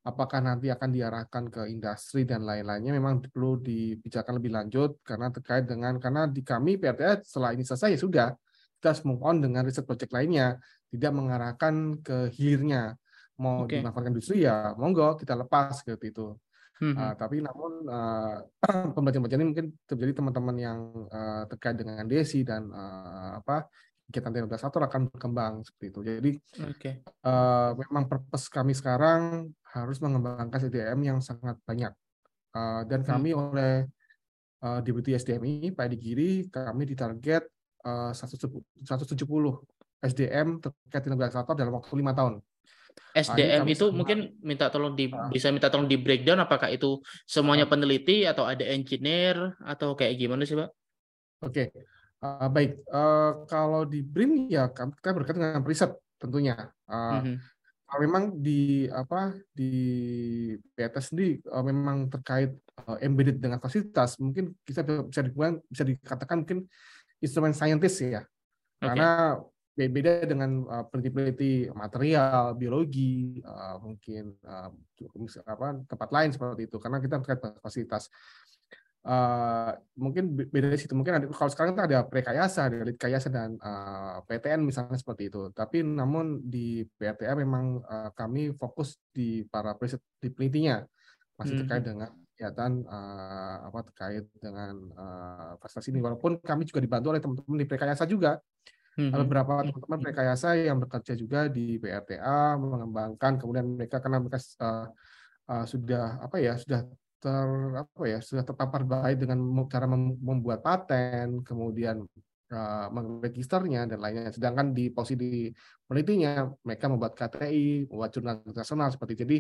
apakah nanti akan diarahkan ke industri dan lain-lainnya memang perlu dibicarakan lebih lanjut karena terkait dengan, karena di kami P R T A setelah ini selesai ya sudah, kita move on dengan riset project lainnya, tidak mengarahkan ke hilirnya. Mau okay. dimanfaatkan industri ya monggo kita lepas seperti itu. Mm-hmm. Uh, tapi namun uh, pembelajaran-pembelajaran ini mungkin terjadi teman-teman yang uh, terkait dengan D E C Y dan uh, apa kegiatan teknologi akselerator akan berkembang seperti itu. Jadi okay. uh, memang purpose kami sekarang harus mengembangkan S D M yang sangat banyak. Uh, dan kami hmm. oleh uh, Deputi S D M I, Pak Edi Giri, kami ditarget uh, seratus tujuh puluh S D M terkait teknologi akselerator dalam waktu lima tahun. S D M nah, itu sama, mungkin minta tolong di, uh, bisa minta tolong di breakdown apakah itu semuanya peneliti atau ada engineer atau kayak gimana sih Pak? Oke, okay. uh, baik. Uh, kalau di BRIN ya kita berkaitan dengan riset tentunya. Uh, mm-hmm. Kalau memang di apa di P T S sendiri uh, memang terkait uh, embedded dengan fasilitas, mungkin kita bisa dibilang bisa dikatakan mungkin instrumen scientist ya, okay. karena beda dengan uh, peneliti-peneliti material, biologi, uh, mungkin uh, apa, tempat lain seperti itu. Karena kita terkait fasilitas. Uh, mungkin beda situ. Mungkin ada, kalau sekarang kita ada prekayasa, ada litkayasa dan uh, P T N misalnya seperti itu. Tapi namun di P R T A memang uh, kami fokus di para penelitinya masih hmm. terkait dengan kegiatan uh, apa terkait dengan uh, fasilitas ini. Walaupun kami juga dibantu oleh teman-teman di prekayasa juga. Ada beberapa teman-teman prekayasa yang bekerja juga di P R T A mengembangkan, kemudian mereka karena mereka uh, uh, sudah apa ya sudah ter apa ya sudah terpapar baik dengan cara membuat paten, kemudian uh, meregisternya dan lainnya. Sedangkan di posisi di penelitinya mereka membuat K T I, membuat jurnal internasional seperti itu. Jadi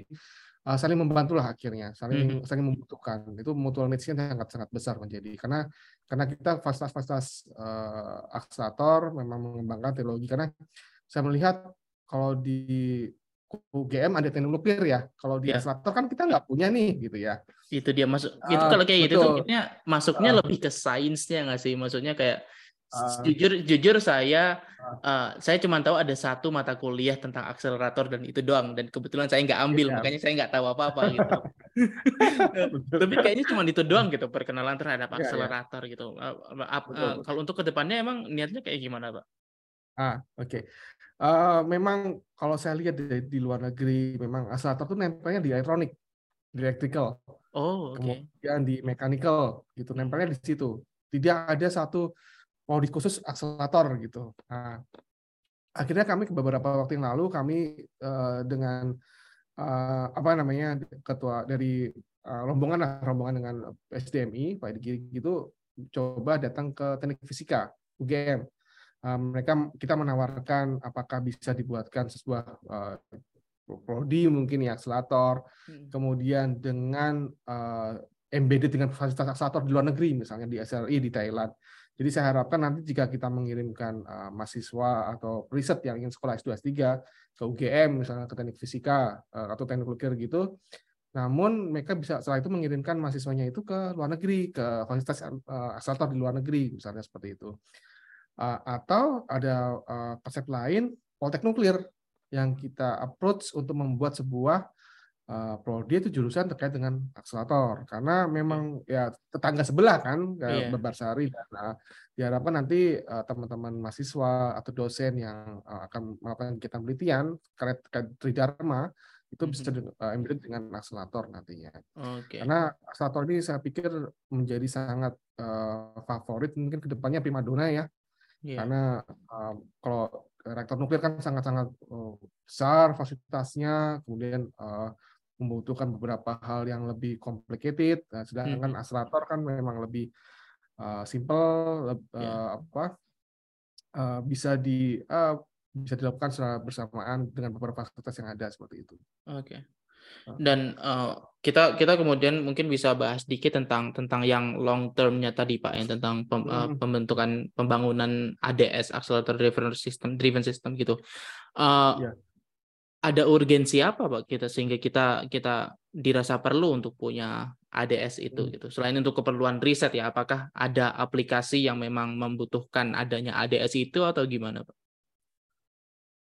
uh, saling membantulah akhirnya, saling mm-hmm. saling membutuhkan. Itu mutual needs-nya sangat sangat besar menjadi karena Karena kita fasilitas-fasilitas uh, akselerator memang mengembangkan teknologi. Karena saya melihat kalau di U G M ada teknologi nuklir ya. Kalau di ya. akselerator kan kita nggak punya nih gitu ya. Itu dia masuk. Itu uh, kalau kayak gitu masuknya masuknya uh, lebih ke sainsnya nggak sih? Maksudnya kayak uh, jujur jujur saya uh, saya cuma tahu ada satu mata kuliah tentang akselerator dan itu doang. Dan kebetulan saya nggak ambil, ya. makanya saya nggak tahu apa-apa gitu. Tapi kayaknya cuma itu doang gitu perkenalan terhadap akselerator ya, ya. gitu. Uh, uh, uh, kalau untuk kedepannya emang niatnya kayak gimana, Pak? Ah, oke. Okay. Uh, memang kalau saya lihat di, di luar negeri, memang akselerator itu nempelnya di elektronik, di electrical, oh, okay. kemudian di mechanical, gitu. Nempelnya di situ. Tidak ada satu modul khusus akselerator gitu. Nah, akhirnya kami beberapa waktu yang lalu kami uh, dengan Uh, apa namanya ketua dari uh, rombongan lah, rombongan dengan S D M I Pak Edi Giri gitu coba datang ke teknik fisika U G M. Uh, mereka kita menawarkan apakah bisa dibuatkan sebuah uh, prodi mungkin ya akselerator, hmm. kemudian dengan uh, embedded dengan fasilitas akselerator di luar negeri misalnya di S R I di Thailand. Jadi saya harapkan nanti jika kita mengirimkan uh, mahasiswa atau riset yang ingin sekolah S dua S tiga ke U G M misalnya ke teknik fisika uh, atau teknik nuklir gitu, namun mereka bisa setelah itu mengirimkan mahasiswanya itu ke luar negeri, ke fasilitas uh, akselerator di luar negeri misalnya seperti itu. Uh, atau ada uh, konsep lain Poltek Nuklir yang kita approach untuk membuat sebuah Uh, prodi itu jurusan terkait dengan akselerator karena memang ya tetangga sebelah kan yeah. Babarsari dan nah, diharapkan nanti uh, teman-teman mahasiswa atau dosen yang uh, akan melakukan kegiatan penelitian terkait tridharma itu mm-hmm. bisa uh, embedded dengan akselerator nantinya okay. karena akselerator ini saya pikir menjadi sangat uh, favorit mungkin kedepannya primadona ya yeah. karena uh, kalau reaktor nuklir kan sangat-sangat uh, besar fasilitasnya kemudian uh, membutuhkan beberapa hal yang lebih complicated, nah, sedangkan hmm. akselerator kan memang lebih uh, simple, uh, yeah. apa uh, bisa di uh, bisa dilakukan secara bersamaan dengan beberapa fasilitas yang ada seperti itu. Oke. Okay. Dan uh, kita kita kemudian mungkin bisa bahas sedikit tentang tentang yang long termnya tadi Pak, yang tentang pem, hmm. uh, pembentukan pembangunan A D S (Accelerator Driven System) driven system gitu. Uh, yeah. ada urgensi apa Pak kita sehingga kita kita dirasa perlu untuk punya A D S itu hmm. gitu. Selain untuk keperluan riset ya, apakah ada aplikasi yang memang membutuhkan adanya A D S itu atau gimana Pak?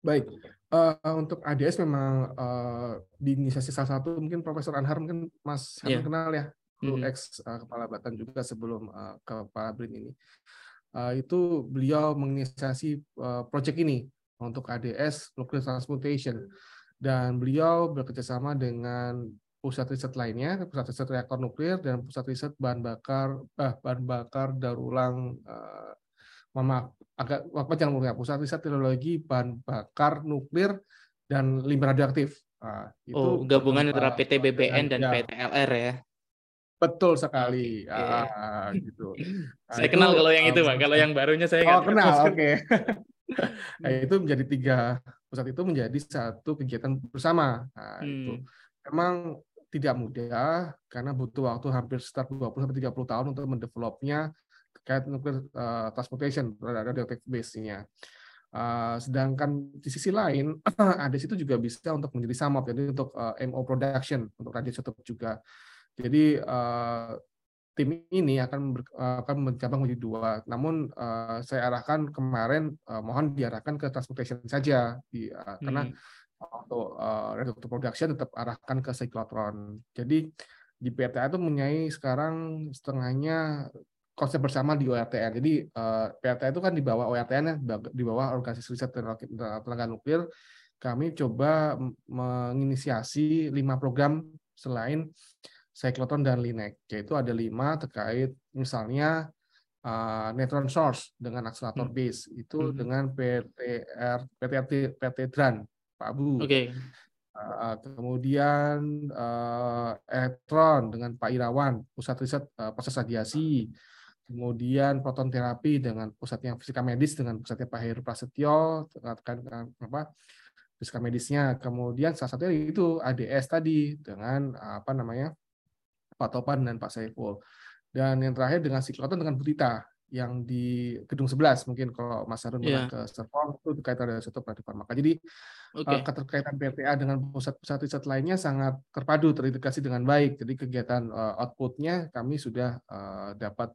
Baik, uh, untuk A D S memang uh, di inisiasi salah satu mungkin Profesor Anhar, mungkin Mas Harun yeah. kenal ya, dulu mm-hmm. ex uh, Kepala Batan juga sebelum uh, Kepala BRIN ini, uh, itu beliau menginisiasi uh, proyek ini untuk A D S Nuclear Transmutation, dan beliau bekerjasama dengan pusat riset lainnya, pusat riset reaktor nuklir dan pusat riset bahan bakar bah, bahan bakar daur ulang. Uh, Mama agak macam mulia pusat riset teknologi bahan bakar nuklir dan limbah radioaktif. Nah, itu oh, gabungan antara P T B B N dan, dan P T L R ya. Betul sekali. Yeah. Ah, gitu. Nah, saya itu, kenal kalau yang um, itu, Pak. Kalau yang barunya saya nggak. Oh, kenal. Oke. Okay. Nah, itu menjadi tiga pusat itu menjadi satu kegiatan bersama. Nah, hmm. itu memang tidak mudah karena butuh waktu hampir sekitar dua puluh sampai tiga puluh tahun untuk mendevelopnya terkait nuklir uh, transportation radioactive base-nya. Uh, sedangkan di sisi lain, A D S itu juga bisa untuk menjadi SAMOP, jadi untuk uh, M O production, untuk radioisotope juga. Jadi uh, tim ini akan ber, uh, akan berkembang menjadi dua. Namun uh, saya arahkan kemarin, uh, mohon diarahkan ke transportation saja, di, uh, hmm. karena untuk uh, radioactive production tetap arahkan ke cyclotron. Jadi di P R T A itu mempunyai sekarang setengahnya konsep bersama di O R T N. Jadi uh, P R T A itu kan di bawah O R T N, di bawah Organisasi Riset Tenaga Nuklir. Kami coba menginisiasi lima program selain Cyclotron dan Linek. Yaitu ada lima terkait misalnya uh, neutron source dengan akselerator hmm. base itu hmm. dengan P T R P T R T Dran, Pak Abu. Oke. Okay. Uh, kemudian uh, elektron dengan Pak Irawan, pusat riset uh, proses radiasi. Kemudian proton terapi dengan pusatnya fisika medis dengan pusatnya Pak Heru Prasetyo terkait apa fisika medisnya. Kemudian salah satunya itu A D S tadi dengan apa namanya Pak Topan dan Pak Saiful. Dan yang terakhir dengan Cyclotron dengan Budita yang di gedung sebelas, mungkin kalau Mas Harun yeah. ke Serpong itu terkait ada satu platform. Maka jadi okay. keterkaitan P R T A dengan pusat-pusat riset lainnya sangat terpadu, terintegrasi dengan baik. Jadi kegiatan uh, outputnya kami sudah uh, dapat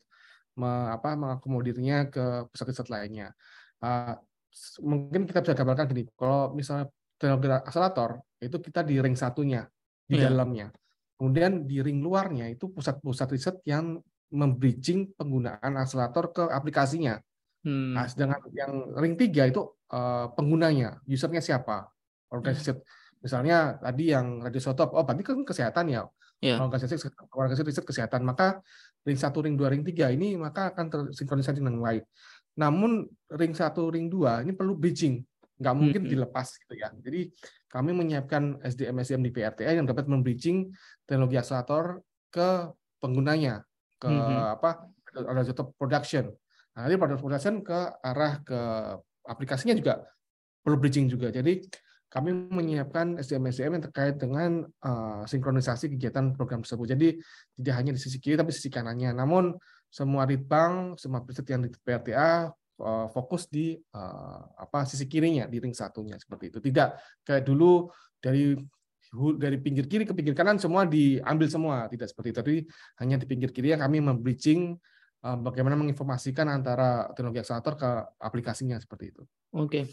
me, apa, mengakomodirnya ke pusat-pusat lainnya. Uh, mungkin kita bisa gambarkan gini, kalau misalnya teknologi akselerator itu kita di ring satunya di yeah. dalamnya, kemudian di ring luarnya itu pusat-pusat riset yang membridging penggunaan akselerator ke aplikasinya. Hmm. Nah, sedangkan yang ring tiga itu uh, penggunanya, usernya siapa? Organisasi, hmm. misalnya tadi yang radioisotope, oh tadi kan kesehatan ya, yeah. organisasi, organisasi riset kesehatan. Maka ring satu, ring dua, ring tiga ini maka akan tersinkronisasi dengan baik. Namun ring satu, ring dua ini perlu bridging, nggak mungkin hmm. dilepas gitu ya. Jadi kami menyiapkan S D M S D M di P R T A yang dapat membridging teknologi akselerator ke penggunanya. Ke mm-hmm. apa radioisotope production. Nah, nanti product production ke arah ke aplikasinya juga perlu bridging juga. Jadi kami menyiapkan S D M S D M yang terkait dengan uh, sinkronisasi kegiatan program tersebut. Jadi tidak hanya di sisi kiri tapi sisi kanannya. Namun semua litbang, semua riset yang di P R T A uh, fokus di uh, apa sisi kirinya, di ring satunya seperti itu. Tidak kayak dulu dari dari pinggir kiri ke pinggir kanan semua diambil semua, tidak seperti itu. Tapi hanya di pinggir kiri ya kami membridging bagaimana menginformasikan antara teknologi akselerator ke aplikasinya seperti itu. Oke,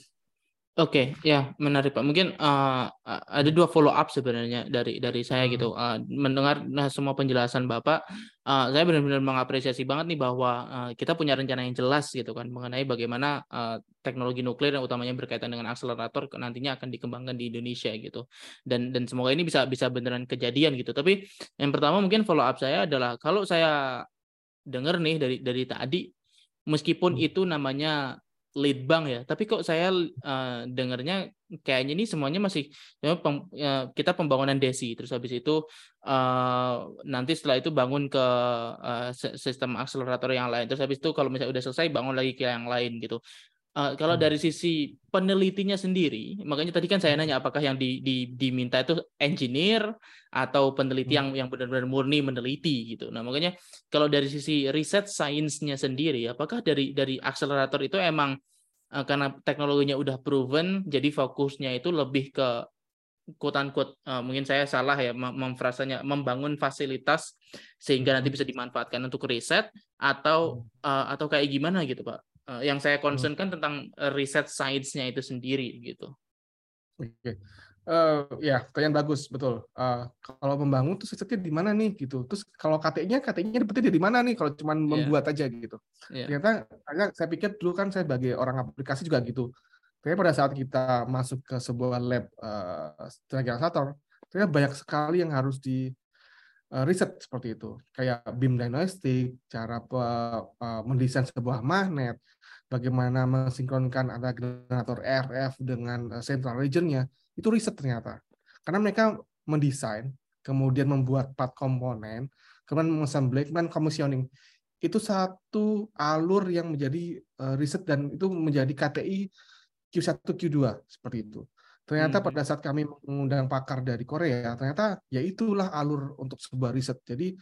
oke, ya menarik Pak. Mungkin uh, ada dua follow up sebenarnya dari dari saya gitu. Uh, mendengar nah, semua penjelasan Bapak, uh, saya benar-benar mengapresiasi banget nih bahwa uh, kita punya rencana yang jelas gitu kan mengenai bagaimana uh, teknologi nuklir yang utamanya berkaitan dengan akselerator nantinya akan dikembangkan di Indonesia gitu. Dan dan semoga ini bisa bisa beneran kejadian gitu. Tapi yang pertama mungkin follow up saya adalah kalau saya dengar nih dari dari tadi meskipun itu namanya litbang ya, tapi kok saya uh, dengarnya kayaknya ini semuanya masih ya, pem, ya, kita pembangunan DECY terus habis itu uh, nanti setelah itu bangun ke uh, sistem akselerator yang lain terus habis itu kalau misalnya udah selesai bangun lagi ke yang lain gitu. Uh, kalau dari sisi penelitinya sendiri, makanya tadi kan saya nanya apakah yang di, di, diminta itu engineer atau peneliti yang yang benar-benar murni meneliti gitu. Nah makanya kalau dari sisi riset sainsnya sendiri, apakah dari dari akselerator itu emang uh, karena teknologinya udah proven, jadi fokusnya itu lebih ke quote-unquote, uh, mungkin saya salah ya memfrasanya, membangun fasilitas sehingga nanti bisa dimanfaatkan untuk riset atau uh, atau kayak gimana gitu Pak. Uh, yang saya concern kan tentang riset science-nya itu sendiri gitu. Oke. Okay. Uh, ya, pertanyaan bagus, betul. Uh, kalau membangun tuh risetnya di mana nih gitu. Terus kalau K T-nya, K T-nya dapetnya dari mana nih kalau cuman membuat yeah. aja gitu. Yeah. Ternyata saya pikir dulu kan saya sebagai orang aplikasi juga gitu. Ternyata pada saat kita masuk ke sebuah lab uh, tenaga akselerator, ternyata banyak sekali yang harus di uh, riset seperti itu. Kayak beam diagnostic, cara uh, uh, mendesain sebuah magnet, bagaimana mensinkronkan antara generator R F dengan uh, central region-nya. Itu riset ternyata. Karena mereka mendesain, kemudian membuat part komponen, kemudian mengassembly, kemudian commissioning. Itu satu alur yang menjadi riset dan itu menjadi K T I Q satu, Q dua, seperti itu. Ternyata hmm. pada saat kami mengundang pakar dari Korea, ternyata ya itulah alur untuk sebuah riset. Jadi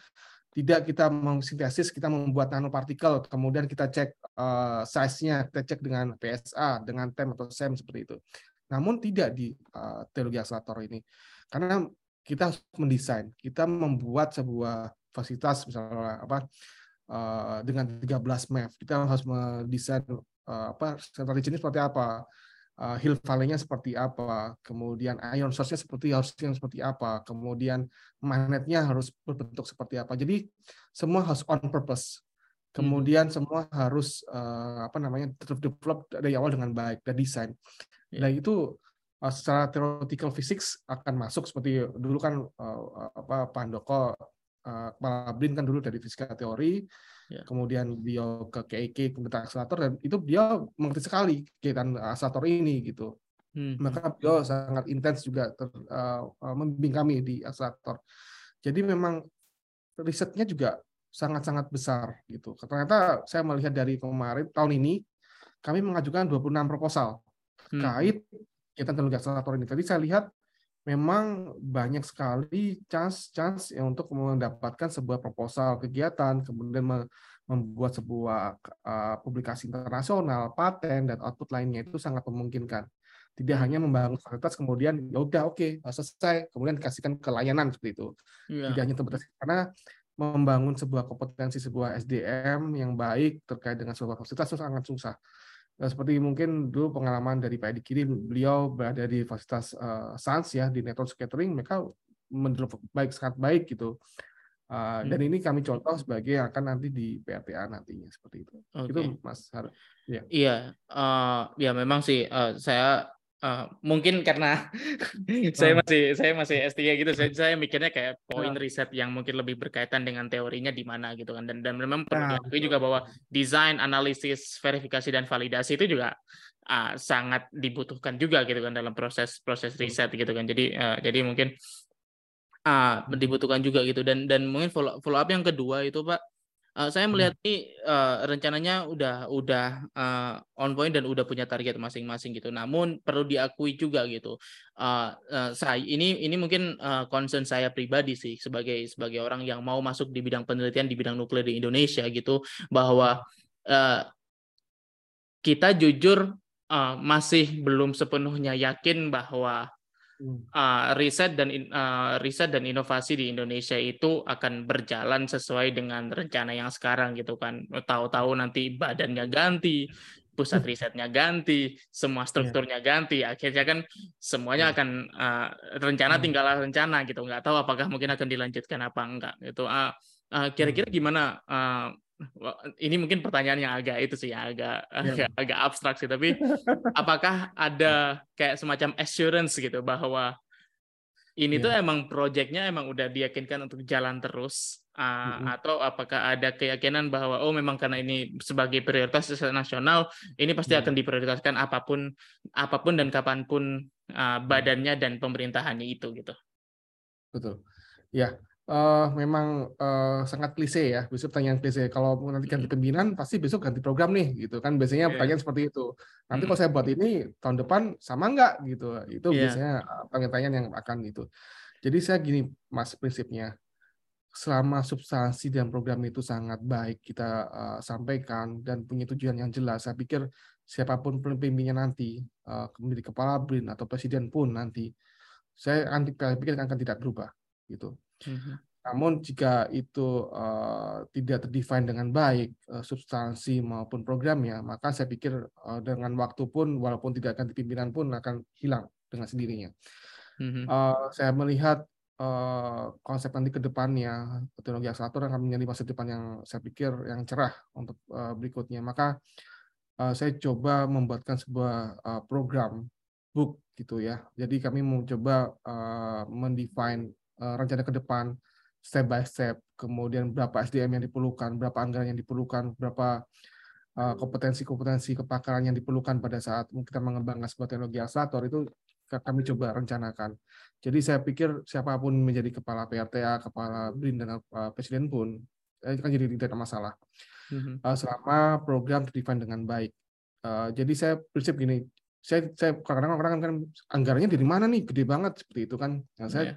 tidak kita mensintesis, kita membuat nanopartikel, kemudian kita cek uh, size-nya, kita cek dengan P S A, dengan T E M atau S E M, seperti itu. Namun tidak di uh, teknologi akselerator ini. Karena kita harus mendesain, kita membuat sebuah fasilitas misalnya apa uh, dengan tiga belas M E V, kita harus mendesain uh, apa central region seperti apa, uh, hill valley-nya seperti apa, kemudian ion source-nya seperti harus seperti apa, kemudian magnetnya harus berbentuk seperti apa. Jadi semua harus on purpose. Kemudian hmm. semua harus uh, apa namanya develop dari awal dengan baik dan desain. Nah itu secara theoretical physics akan masuk seperti dulu kan apa Pak Handoko, Pak Labrin kan dulu dari fisika teori, yeah. kemudian beliau ke K E K, kemudian akselerator, dan itu beliau mengerti sekali kaitan akselerator ini gitu. Hmm. Maka beliau sangat intens juga ter, uh, membimbing kami di akselerator. Jadi memang risetnya juga sangat-sangat besar gitu. Ternyata saya melihat dari kemarin tahun ini kami mengajukan dua puluh enam proposal terkait kegiatan teknologi akselerator ini. Tadi saya lihat memang banyak sekali chance-chance ya untuk mendapatkan sebuah proposal kegiatan, kemudian membuat sebuah uh, publikasi internasional, paten, dan output lainnya itu sangat memungkinkan. Tidak hmm. hanya membangun fasilitas, kemudian ya udah oke okay, selesai, kemudian dikasihkan ke layanan seperti itu. Yeah. Tidak hanya terbatas karena membangun sebuah kompetensi, sebuah S D M yang baik terkait dengan sebuah fasilitas itu sangat susah. Seperti mungkin dulu pengalaman dari Pak Edi Kiri, beliau berada di fasilitas uh, sains ya di network scattering, mereka mendevelop baik sangat baik gitu. Uh, hmm. Dan ini kami contoh sebagai akan nanti di P R T A nantinya seperti itu. Okay. Itu Mas Harun. Ya. Iya, uh, ya memang sih uh, saya uh, mungkin karena saya masih saya masih S tiga gitu, saya, saya mikirnya kayak poin nah. riset yang mungkin lebih berkaitan dengan teorinya di mana gitu kan, dan dan memang perlu diakui nah. juga bahwa desain, analisis, verifikasi dan validasi itu juga uh, sangat dibutuhkan juga gitu kan dalam proses proses riset gitu kan. Jadi uh, jadi mungkin uh, dibutuhkan juga gitu, dan dan mungkin follow, follow up yang kedua itu Pak. Uh, saya melihat ini uh, rencananya udah udah uh, on point dan udah punya target masing-masing gitu. Namun perlu diakui juga gitu. Uh, uh, saya ini ini mungkin uh, concern saya pribadi sih sebagai sebagai orang yang mau masuk di bidang penelitian di bidang nuklir di Indonesia gitu, bahwa uh, kita jujur uh, masih belum sepenuhnya yakin bahwa Uh, riset dan uh, riset dan inovasi di Indonesia itu akan berjalan sesuai dengan rencana yang sekarang gitu kan. Tahu-tahu nanti badannya ganti, pusat risetnya ganti, semua strukturnya ganti, akhirnya kan semuanya akan uh, rencana tinggallah rencana gitu. Nggak tahu apakah mungkin akan dilanjutkan apa enggak gitu. Uh, uh, kira-kira gimana? Uh, Ini mungkin pertanyaan yang agak itu sih, yang agak ya. agak, agak abstrak sih. Tapi apakah ada kayak semacam assurance gitu bahwa ini ya. tuh emang proyeknya emang udah diyakinkan untuk jalan terus, uh, ya. atau apakah ada keyakinan bahwa oh memang karena ini sebagai prioritas nasional ini pasti ya. akan diprioritaskan apapun apapun dan kapanpun uh, badannya dan pemerintahannya itu gitu. Betul. Ya. Uh, memang uh, sangat klise ya, besok pertanyaan klise. Kalau nanti ganti pimpinan, pasti besok ganti program nih, gitu kan. Biasanya yeah. pertanyaan seperti itu. Nanti kalau saya buat ini, tahun depan sama nggak, gitu. Itu yeah. biasanya pertanyaan yang akan itu. Jadi saya gini, Mas, prinsipnya. Selama substansi dan program itu sangat baik, kita uh, sampaikan, dan punya tujuan yang jelas, saya pikir siapapun pemimpinnya nanti, uh, menjadi kepala BRIN atau presiden pun nanti, saya akan pikir akan tidak berubah gitu. Mm-hmm. Namun jika itu uh, tidak terdefine dengan baik uh, substansi maupun programnya, maka saya pikir uh, dengan waktu pun walaupun tidak akan dipimpinan pun akan hilang dengan sendirinya. Mm-hmm. uh, saya melihat uh, konsep nanti ke depannya teknologi akselerator akan menjadi masa depan yang saya pikir yang cerah untuk uh, berikutnya. Maka uh, saya coba membuatkan sebuah uh, program book gitu ya. Jadi kami mencoba uh, mendefine uh, rencana ke depan step by step, kemudian berapa S D M yang diperlukan, berapa anggaran yang diperlukan, berapa kompetensi-kompetensi uh, kepakaran yang diperlukan pada saat kita mengembangkan sebuah teknologi akselerator, itu kami coba rencanakan. Jadi saya pikir siapapun menjadi kepala P R T A, kepala BRIN, dan uh, presiden pun, eh, kan jadi tidak ada masalah. Mm-hmm. uh, selama program terdefine dengan baik. Uh, jadi saya prinsip gini, saya kadang-kadang orang kan anggarannya dari mana nih, gede banget, seperti itu kan. Nah, saya, yeah.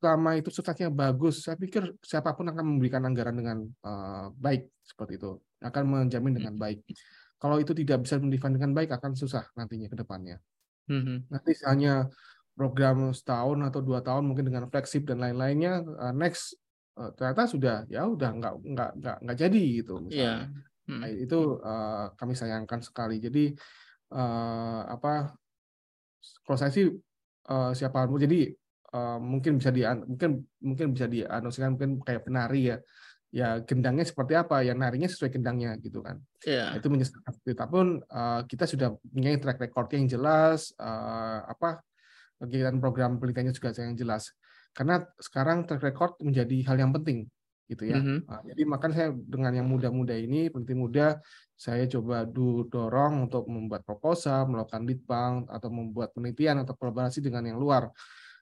selama itu substansinya bagus, saya pikir siapapun akan memberikan anggaran dengan uh, baik seperti itu, akan menjamin dengan baik. Kalau itu tidak bisa mendefine dengan baik, akan susah nantinya ke depannya. Mm-hmm. Nanti hanya program setahun atau dua tahun mungkin dengan flagship dan lain-lainnya, uh, next uh, ternyata sudah ya udah nggak nggak nggak nggak jadi gitu misalnya. Yeah. Mm-hmm. Nah, itu uh, kami sayangkan sekali. Jadi uh, apa kalau saya sih uh, siapapun jadi Uh, mungkin bisa di mungkin mungkin bisa dianosikan mungkin kayak penari ya, ya gendangnya seperti apa ya, narinya sesuai gendangnya gitu kan. Yeah. Itu menyesuaikan. Tapi uh, kita sudah punya track recordnya yang jelas, uh, apa kegiatan program penelitiannya juga yang jelas, karena sekarang track record menjadi hal yang penting gitu ya. Mm-hmm. Nah, jadi makanya saya dengan yang muda-muda ini, peneliti muda, saya coba du- dorong untuk membuat proposal, melakukan lead bank, atau membuat penelitian atau kolaborasi dengan yang luar.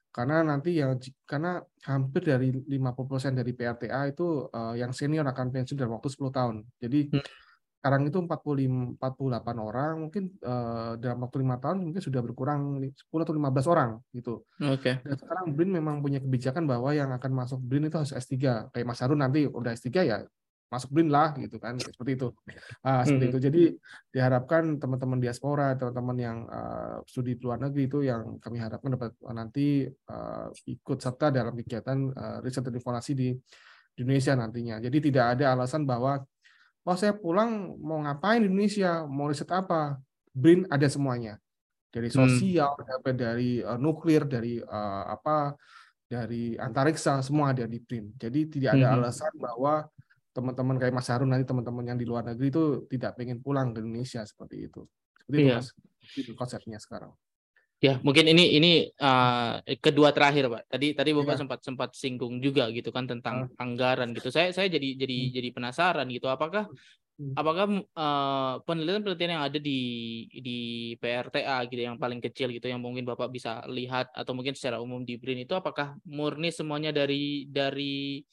Karena nanti yang karena hampir dari lima puluh persen dari P R T A itu uh, yang senior akan pensiun dalam waktu sepuluh tahun. Jadi hmm. sekarang itu empat puluh delapan orang, mungkin uh, dalam waktu lima tahun mungkin sudah berkurang sepuluh atau lima belas orang gitu. Oke. Okay. Dan sekarang BRIN memang punya kebijakan bahwa yang akan masuk BRIN itu harus S tiga. Kayak Mas Harun nanti udah S tiga ya masuk BRIN lah gitu kan, seperti itu. Uh, seperti hmm. itu. Jadi diharapkan teman-teman diaspora, teman-teman yang uh, studi luar negeri itu yang kami harapkan dapat nanti uh, ikut serta dalam kegiatan uh, riset dan inovasi di, di Indonesia nantinya. Jadi tidak ada alasan bahwa oh saya pulang mau ngapain di Indonesia, mau riset apa, BRIN ada semuanya. Dari sosial, hmm. dari uh, nuklir, dari uh, apa, dari antariksa, semua ada di BRIN. Jadi tidak ada hmm. alasan bahwa teman-teman kayak Mas Harun nanti teman-teman yang di luar negeri itu tidak pengen pulang ke Indonesia, seperti itu. Seperti itu, Mas. Itu konsepnya sekarang. Ya, mungkin ini ini uh, kedua terakhir, Pak. Tadi tadi Bapak ya. sempat sempat singgung juga gitu kan tentang hmm. anggaran gitu. Saya saya jadi jadi hmm. jadi penasaran gitu. Apakah hmm. apakah uh, penelitian-penelitian yang ada di di P R T A gitu yang paling kecil gitu yang mungkin Bapak bisa lihat atau mungkin secara umum di BRIN itu apakah murni semuanya dari dari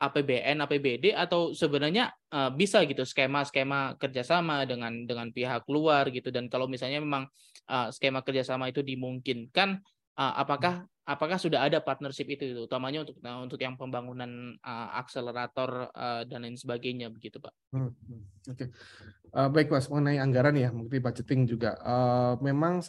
A P B N, A P B D, atau sebenarnya uh, bisa gitu skema-skema kerjasama dengan dengan pihak luar gitu, dan kalau misalnya memang uh, skema kerjasama itu dimungkinkan, uh, apakah apakah sudah ada partnership itu, itu utamanya untuk nah, untuk yang pembangunan uh, akselerator uh, dan lain sebagainya begitu, Pak. Hmm, Oke, okay. uh, baik Mas, mengenai anggaran ya, mungkin budgeting juga. Uh, memang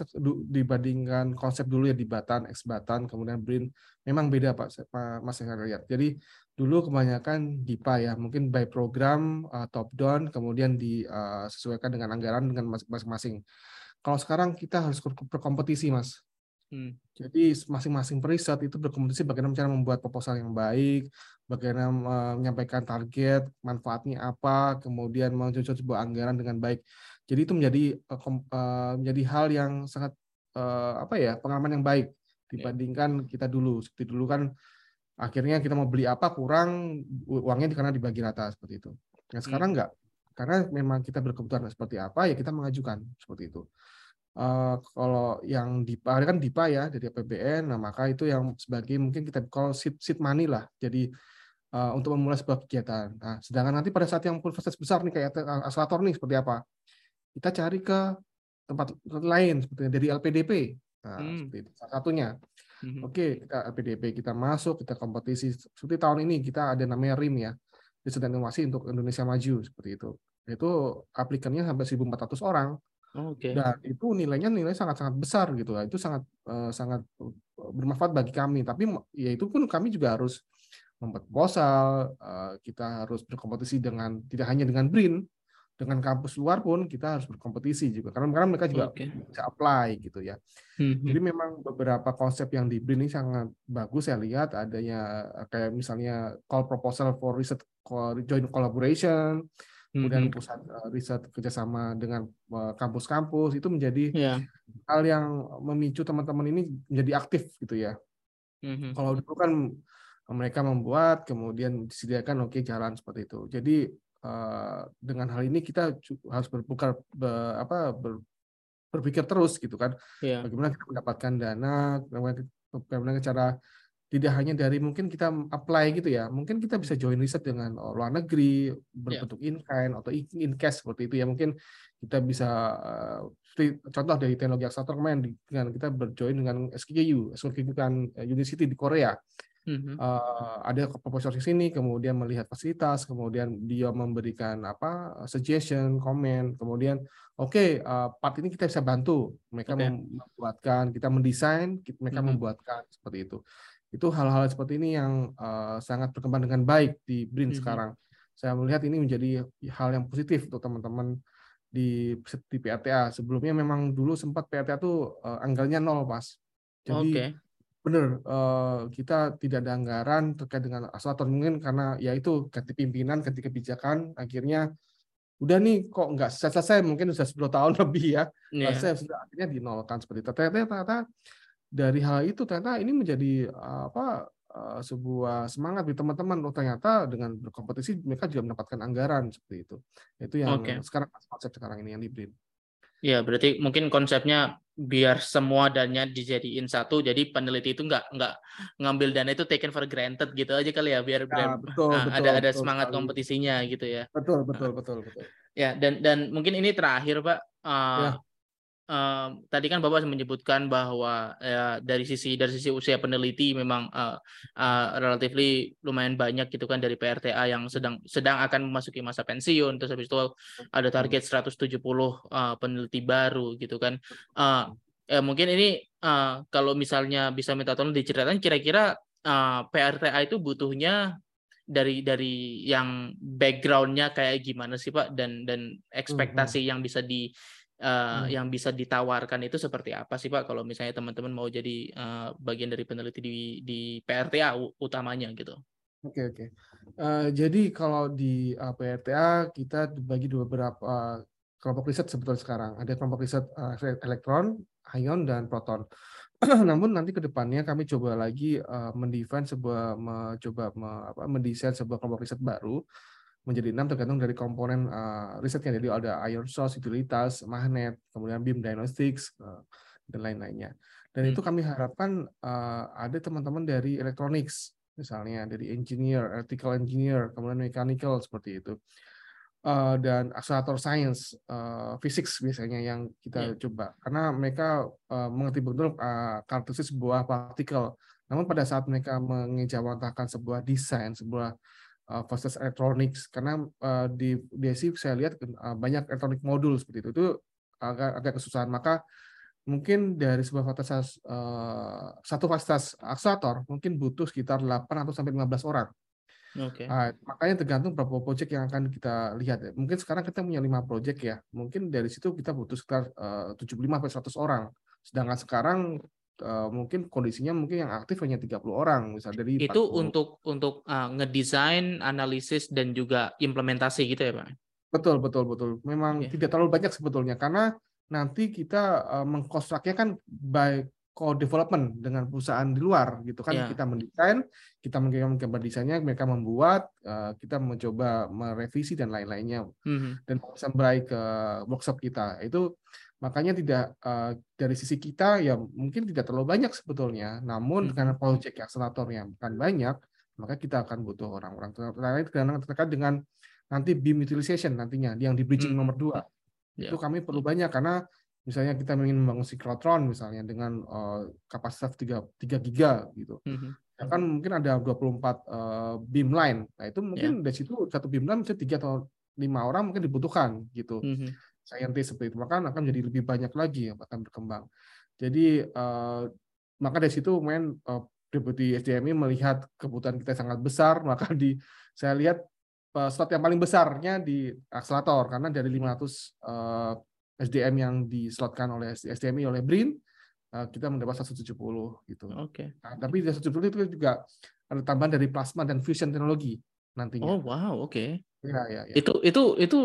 dibandingkan konsep dulu ya di Batan, ex Batan, kemudian BRIN, memang beda Pak, Mas yang saya lihat. Jadi dulu kebanyakan D I P A ya, mungkin by program uh, top down, kemudian disesuaikan dengan anggaran dengan masing-masing. Kalau sekarang kita harus berkompetisi, Mas. Hmm. Jadi masing-masing periset itu berkompetisi bagaimana cara membuat proposal yang baik, bagaimana uh, menyampaikan target, manfaatnya apa, kemudian menyusun sebuah anggaran dengan baik. Jadi itu menjadi uh, kom, uh, menjadi hal yang sangat uh, apa ya, pengalaman yang baik dibandingkan kita dulu. Seperti dulu kan akhirnya kita mau beli apa kurang uangnya karena dibagi rata seperti itu. Nah sekarang hmm. enggak, karena memang kita berkebutuhan seperti apa ya kita mengajukan seperti itu. Uh, kalau yang D I P A kan D I P A ya dari A P B N, nah maka itu yang sebagai mungkin kita call seed, seed money lah. Jadi uh, untuk memulai sebuah kegiatan. Nah sedangkan nanti pada saat yang proses besar nih kayak akselerator nih seperti apa, kita cari ke tempat lain seperti dari L P D P. Nah hmm. seperti itu salah satunya. Mm-hmm. Oke, okay, kita L P D P kita masuk, kita kompetisi. Seperti tahun ini kita ada namanya R I M ya, riset dan inovasi untuk Indonesia maju seperti itu. Itu aplikannya sampai seribu empat ratus orang. Okay. Dan itu nilainya nilai sangat-sangat besar gitu lah. Itu sangat eh, sangat bermanfaat bagi kami. Tapi ya itu pun kami juga harus membuat proposal, eh, kita harus berkompetisi dengan tidak hanya dengan BRIN, dengan kampus luar pun kita harus berkompetisi juga. Karena karena mereka juga okay. bisa apply gitu ya. Mm-hmm. Jadi memang beberapa konsep yang di BRIN ini sangat bagus saya lihat, adanya kayak misalnya call proposal for research joint collaboration. Kemudian pusat riset kerjasama dengan kampus-kampus itu menjadi yeah. hal yang memicu teman-teman ini menjadi aktif gitu ya. Mm-hmm. Kalau dulu kan mereka membuat kemudian disediakan oke okay, jalan seperti itu. Jadi dengan hal ini kita harus berputar ber, apa ber, berpikir terus gitu kan. Yeah. Bagaimana kita mendapatkan dana, bagaimana cara tidak hanya dari mungkin kita apply gitu ya, mungkin kita bisa join riset dengan luar negeri berbentuk yeah. in-kind atau in-cash seperti itu ya, mungkin kita bisa uh, contoh dari teknologi akselerator kemarin dengan kita berjoin dengan S K K U, S K K U kan University di Korea, mm-hmm. uh, ada profesor di sini, kemudian melihat fasilitas, kemudian dia memberikan apa suggestion, comment, kemudian oke okay, uh, part ini kita bisa bantu, mereka okay. membuatkan, kita mendesain, mereka mm-hmm. membuatkan seperti itu. Itu hal-hal seperti ini yang uh, sangat berkembang dengan baik di BRIN mm-hmm. sekarang. Saya melihat ini menjadi hal yang positif untuk teman-teman di, di P R T A. Sebelumnya memang dulu sempat P R T A tuh uh, anggarannya nol, Mas. Jadi okay. benar uh, kita tidak ada anggaran terkait dengan akselerator, mungkin karena ya itu ganti pimpinan, ganti kebijakan, akhirnya udah nih kok nggak selesai-selesai, mungkin sudah sepuluh tahun lebih ya. Yeah. Saya sudah akhirnya dinolkan seperti itu. Ternyata dari hal itu ternyata ini menjadi apa sebuah semangat di teman-teman. Oh, ternyata dengan berkompetisi mereka juga mendapatkan anggaran seperti itu. Itu yang okay. sekarang konsep sekarang ini yang di BRIN. Ya, berarti mungkin konsepnya biar semua dananya dijadiin satu, jadi peneliti itu nggak nggak ngambil dana itu taken for granted gitu aja kali ya, biar, biar nah, betul, nah, betul, ada betul, ada semangat betul. Kompetisinya gitu ya. Betul betul betul betul. Ya, dan dan mungkin ini terakhir Pak. Uh, ya. Uh, tadi kan Bapak menyebutkan bahwa uh, dari sisi dari sisi usia peneliti memang uh, uh, relatif lumayan banyak gitu kan dari P R T A yang sedang sedang akan memasuki masa pensiun, terus habis itu ada target seratus tujuh puluh uh, peneliti baru gitu kan. Uh, ya mungkin ini uh, kalau misalnya bisa minta tolong diceritakan kira-kira uh, P R T A itu butuhnya dari dari yang backgroundnya kayak gimana sih Pak, dan dan ekspektasi mm-hmm. yang bisa di Uh, hmm. yang bisa ditawarkan itu seperti apa sih Pak kalau misalnya teman-teman mau jadi uh, bagian dari peneliti di, di P R T A utamanya gitu. Oke okay, oke. Okay. Uh, jadi kalau di uh, P R T A kita dibagi dua beberapa uh, kelompok riset sebetulnya sekarang. Ada kelompok riset uh, elektron, ion dan proton. Namun nanti kedepannya kami coba lagi uh, mendefine sebuah mencoba me, apa, mendesain sebuah kelompok riset baru menjadi enam tergantung dari komponen uh, risetnya. Jadi ada ion source, utilitas, magnet, kemudian beam diagnostics, uh, dan lain-lainnya. Dan hmm. itu kami harapkan uh, ada teman-teman dari electronics, misalnya dari engineer, electrical engineer, kemudian mechanical, seperti itu. Uh, dan accelerator science, uh, physics biasanya yang kita yeah. coba. Karena mereka uh, mengerti betul uh, karakteristik sebuah partikel. Namun pada saat mereka mengejawantahkan sebuah desain, sebuah fasilitas elektronik, karena uh, di D E C Y saya lihat uh, banyak elektronik modul seperti itu, itu agak agak kesusahan. Maka mungkin dari sebuah fasilitas uh, satu fasilitas akselerator mungkin butuh sekitar delapan atau sampai lima belas orang. Oke. Okay. Uh, makanya tergantung berapa proyek yang akan kita lihat. Mungkin sekarang kita punya lima proyek ya. Mungkin dari situ kita butuh sekitar uh, tujuh puluh lima sampai seratus orang. Sedangkan sekarang Uh, mungkin kondisinya mungkin yang aktif hanya tiga puluh orang misal dari itu empat puluh. untuk untuk uh, ngedesain, analisis dan juga implementasi gitu ya Pak. Betul betul betul. Memang yeah. tidak terlalu banyak sebetulnya karena nanti kita uh, mengkonstruknya kan by co-development dengan perusahaan di luar gitu kan. Yeah. Kita mendesain, kita mengirim gambar desainnya, mereka membuat, uh, kita mencoba merevisi dan lain-lainnya. Mm-hmm. Dan sampai ke workshop kita. Itu makanya tidak uh, dari sisi kita ya mungkin tidak terlalu banyak sebetulnya. Namun hmm. karena proyek akseleratornya bukan banyak, maka kita akan butuh orang-orang terkait dengan nanti beam utilization nantinya yang di bridging hmm. nomor dua. Yeah. Itu kami perlu banyak karena misalnya kita ingin membangun cyclotron misalnya dengan uh, kapasitas tiga giga gitu. Hmm. Ya kan mungkin ada dua puluh empat uh, beam line. Nah itu mungkin yeah. dari situ satu beam line bisa tiga atau lima orang mungkin dibutuhkan gitu. Mm-hmm. saintis seperti itu, maka akan menjadi lebih banyak lagi yang akan berkembang. Jadi eh, maka dari situ main eh, Deputi S D M I melihat kebutuhan kita sangat besar, maka di saya lihat eh, slot yang paling besarnya di akselerator, karena dari lima ratus eh, S D M yang dislotkan oleh S D M I oleh BRIN, eh, kita mendapat seratus tujuh puluh gitu. Oke. Okay. Nah, tapi seratus tujuh puluh itu juga ada tambahan dari plasma dan fusion teknologi nantinya. Oh wow, oke. Okay. Ya, ya, ya. Itu itu itu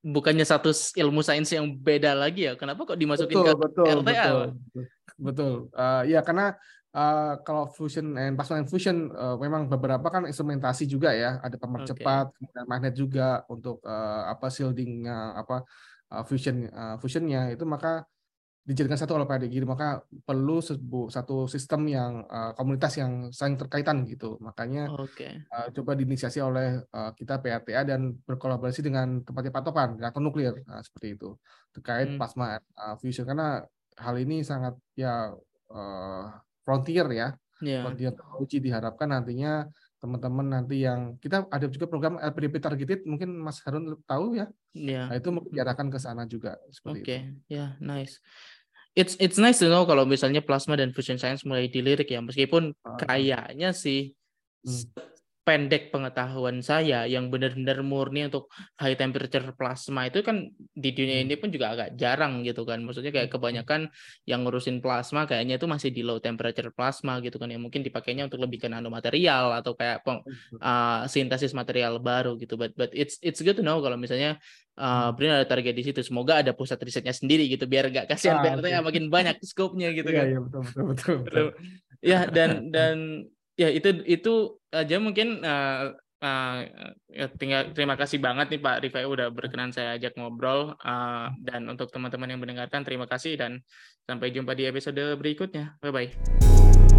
bukannya satu ilmu sains yang beda lagi ya? Kenapa kok dimasukin betul, ke betul, R T A? Betul, betul. betul. Uh, ya karena uh, kalau fusion and plasma and fusion uh, memang beberapa kan instrumentasi juga ya, ada pemercepat, okay. kemudian magnet juga untuk uh, apa shielding uh, apa uh, fusion uh, fusionnya itu, maka dijadikan satu oleh P D G, maka perlu sebuah, satu sistem yang uh, komunitas yang saling terkaitan gitu. Makanya okay. uh, coba diinisiasi oleh uh, kita P R T A dan berkolaborasi dengan tempatnya patokan reaktor nuklir, nah, seperti itu terkait hmm. plasma uh, fusion, karena hal ini sangat ya uh, frontier ya, yeah. frontier teknologi, diharapkan nantinya teman-teman nanti yang kita ada juga program L P D P targeted, mungkin Mas Harun tahu ya, yeah. nah, itu mungkin diarahkan ke sana juga seperti okay. itu. Oke, yeah, ya nice. It's it's nice to know kalau misalnya plasma dan fusion science mulai dilirik ya, meskipun kayaknya sih hmm. pendek pengetahuan saya yang benar-benar murni untuk high temperature plasma itu kan di dunia ini pun juga agak jarang gitu kan, maksudnya kayak kebanyakan yang ngurusin plasma kayaknya itu masih di low temperature plasma gitu kan, yang mungkin dipakainya untuk lebih ke nanomaterial atau kayak peng, uh, sintesis material baru gitu, but but it's it's good to know kalau misalnya Uh, BRIN ada target di situ. Semoga ada pusat risetnya sendiri gitu, biar nggak kasihan ah, P R T A okay. makin banyak skopnya gitu kan. Iya, iya betul betul betul. betul. ya dan dan ya itu itu aja mungkin. Uh, Uh, ya tinggal, terima kasih banget nih Pak Rifai udah berkenan saya ajak ngobrol, uh, dan untuk teman-teman yang mendengarkan terima kasih dan sampai jumpa di episode berikutnya. Bye-bye.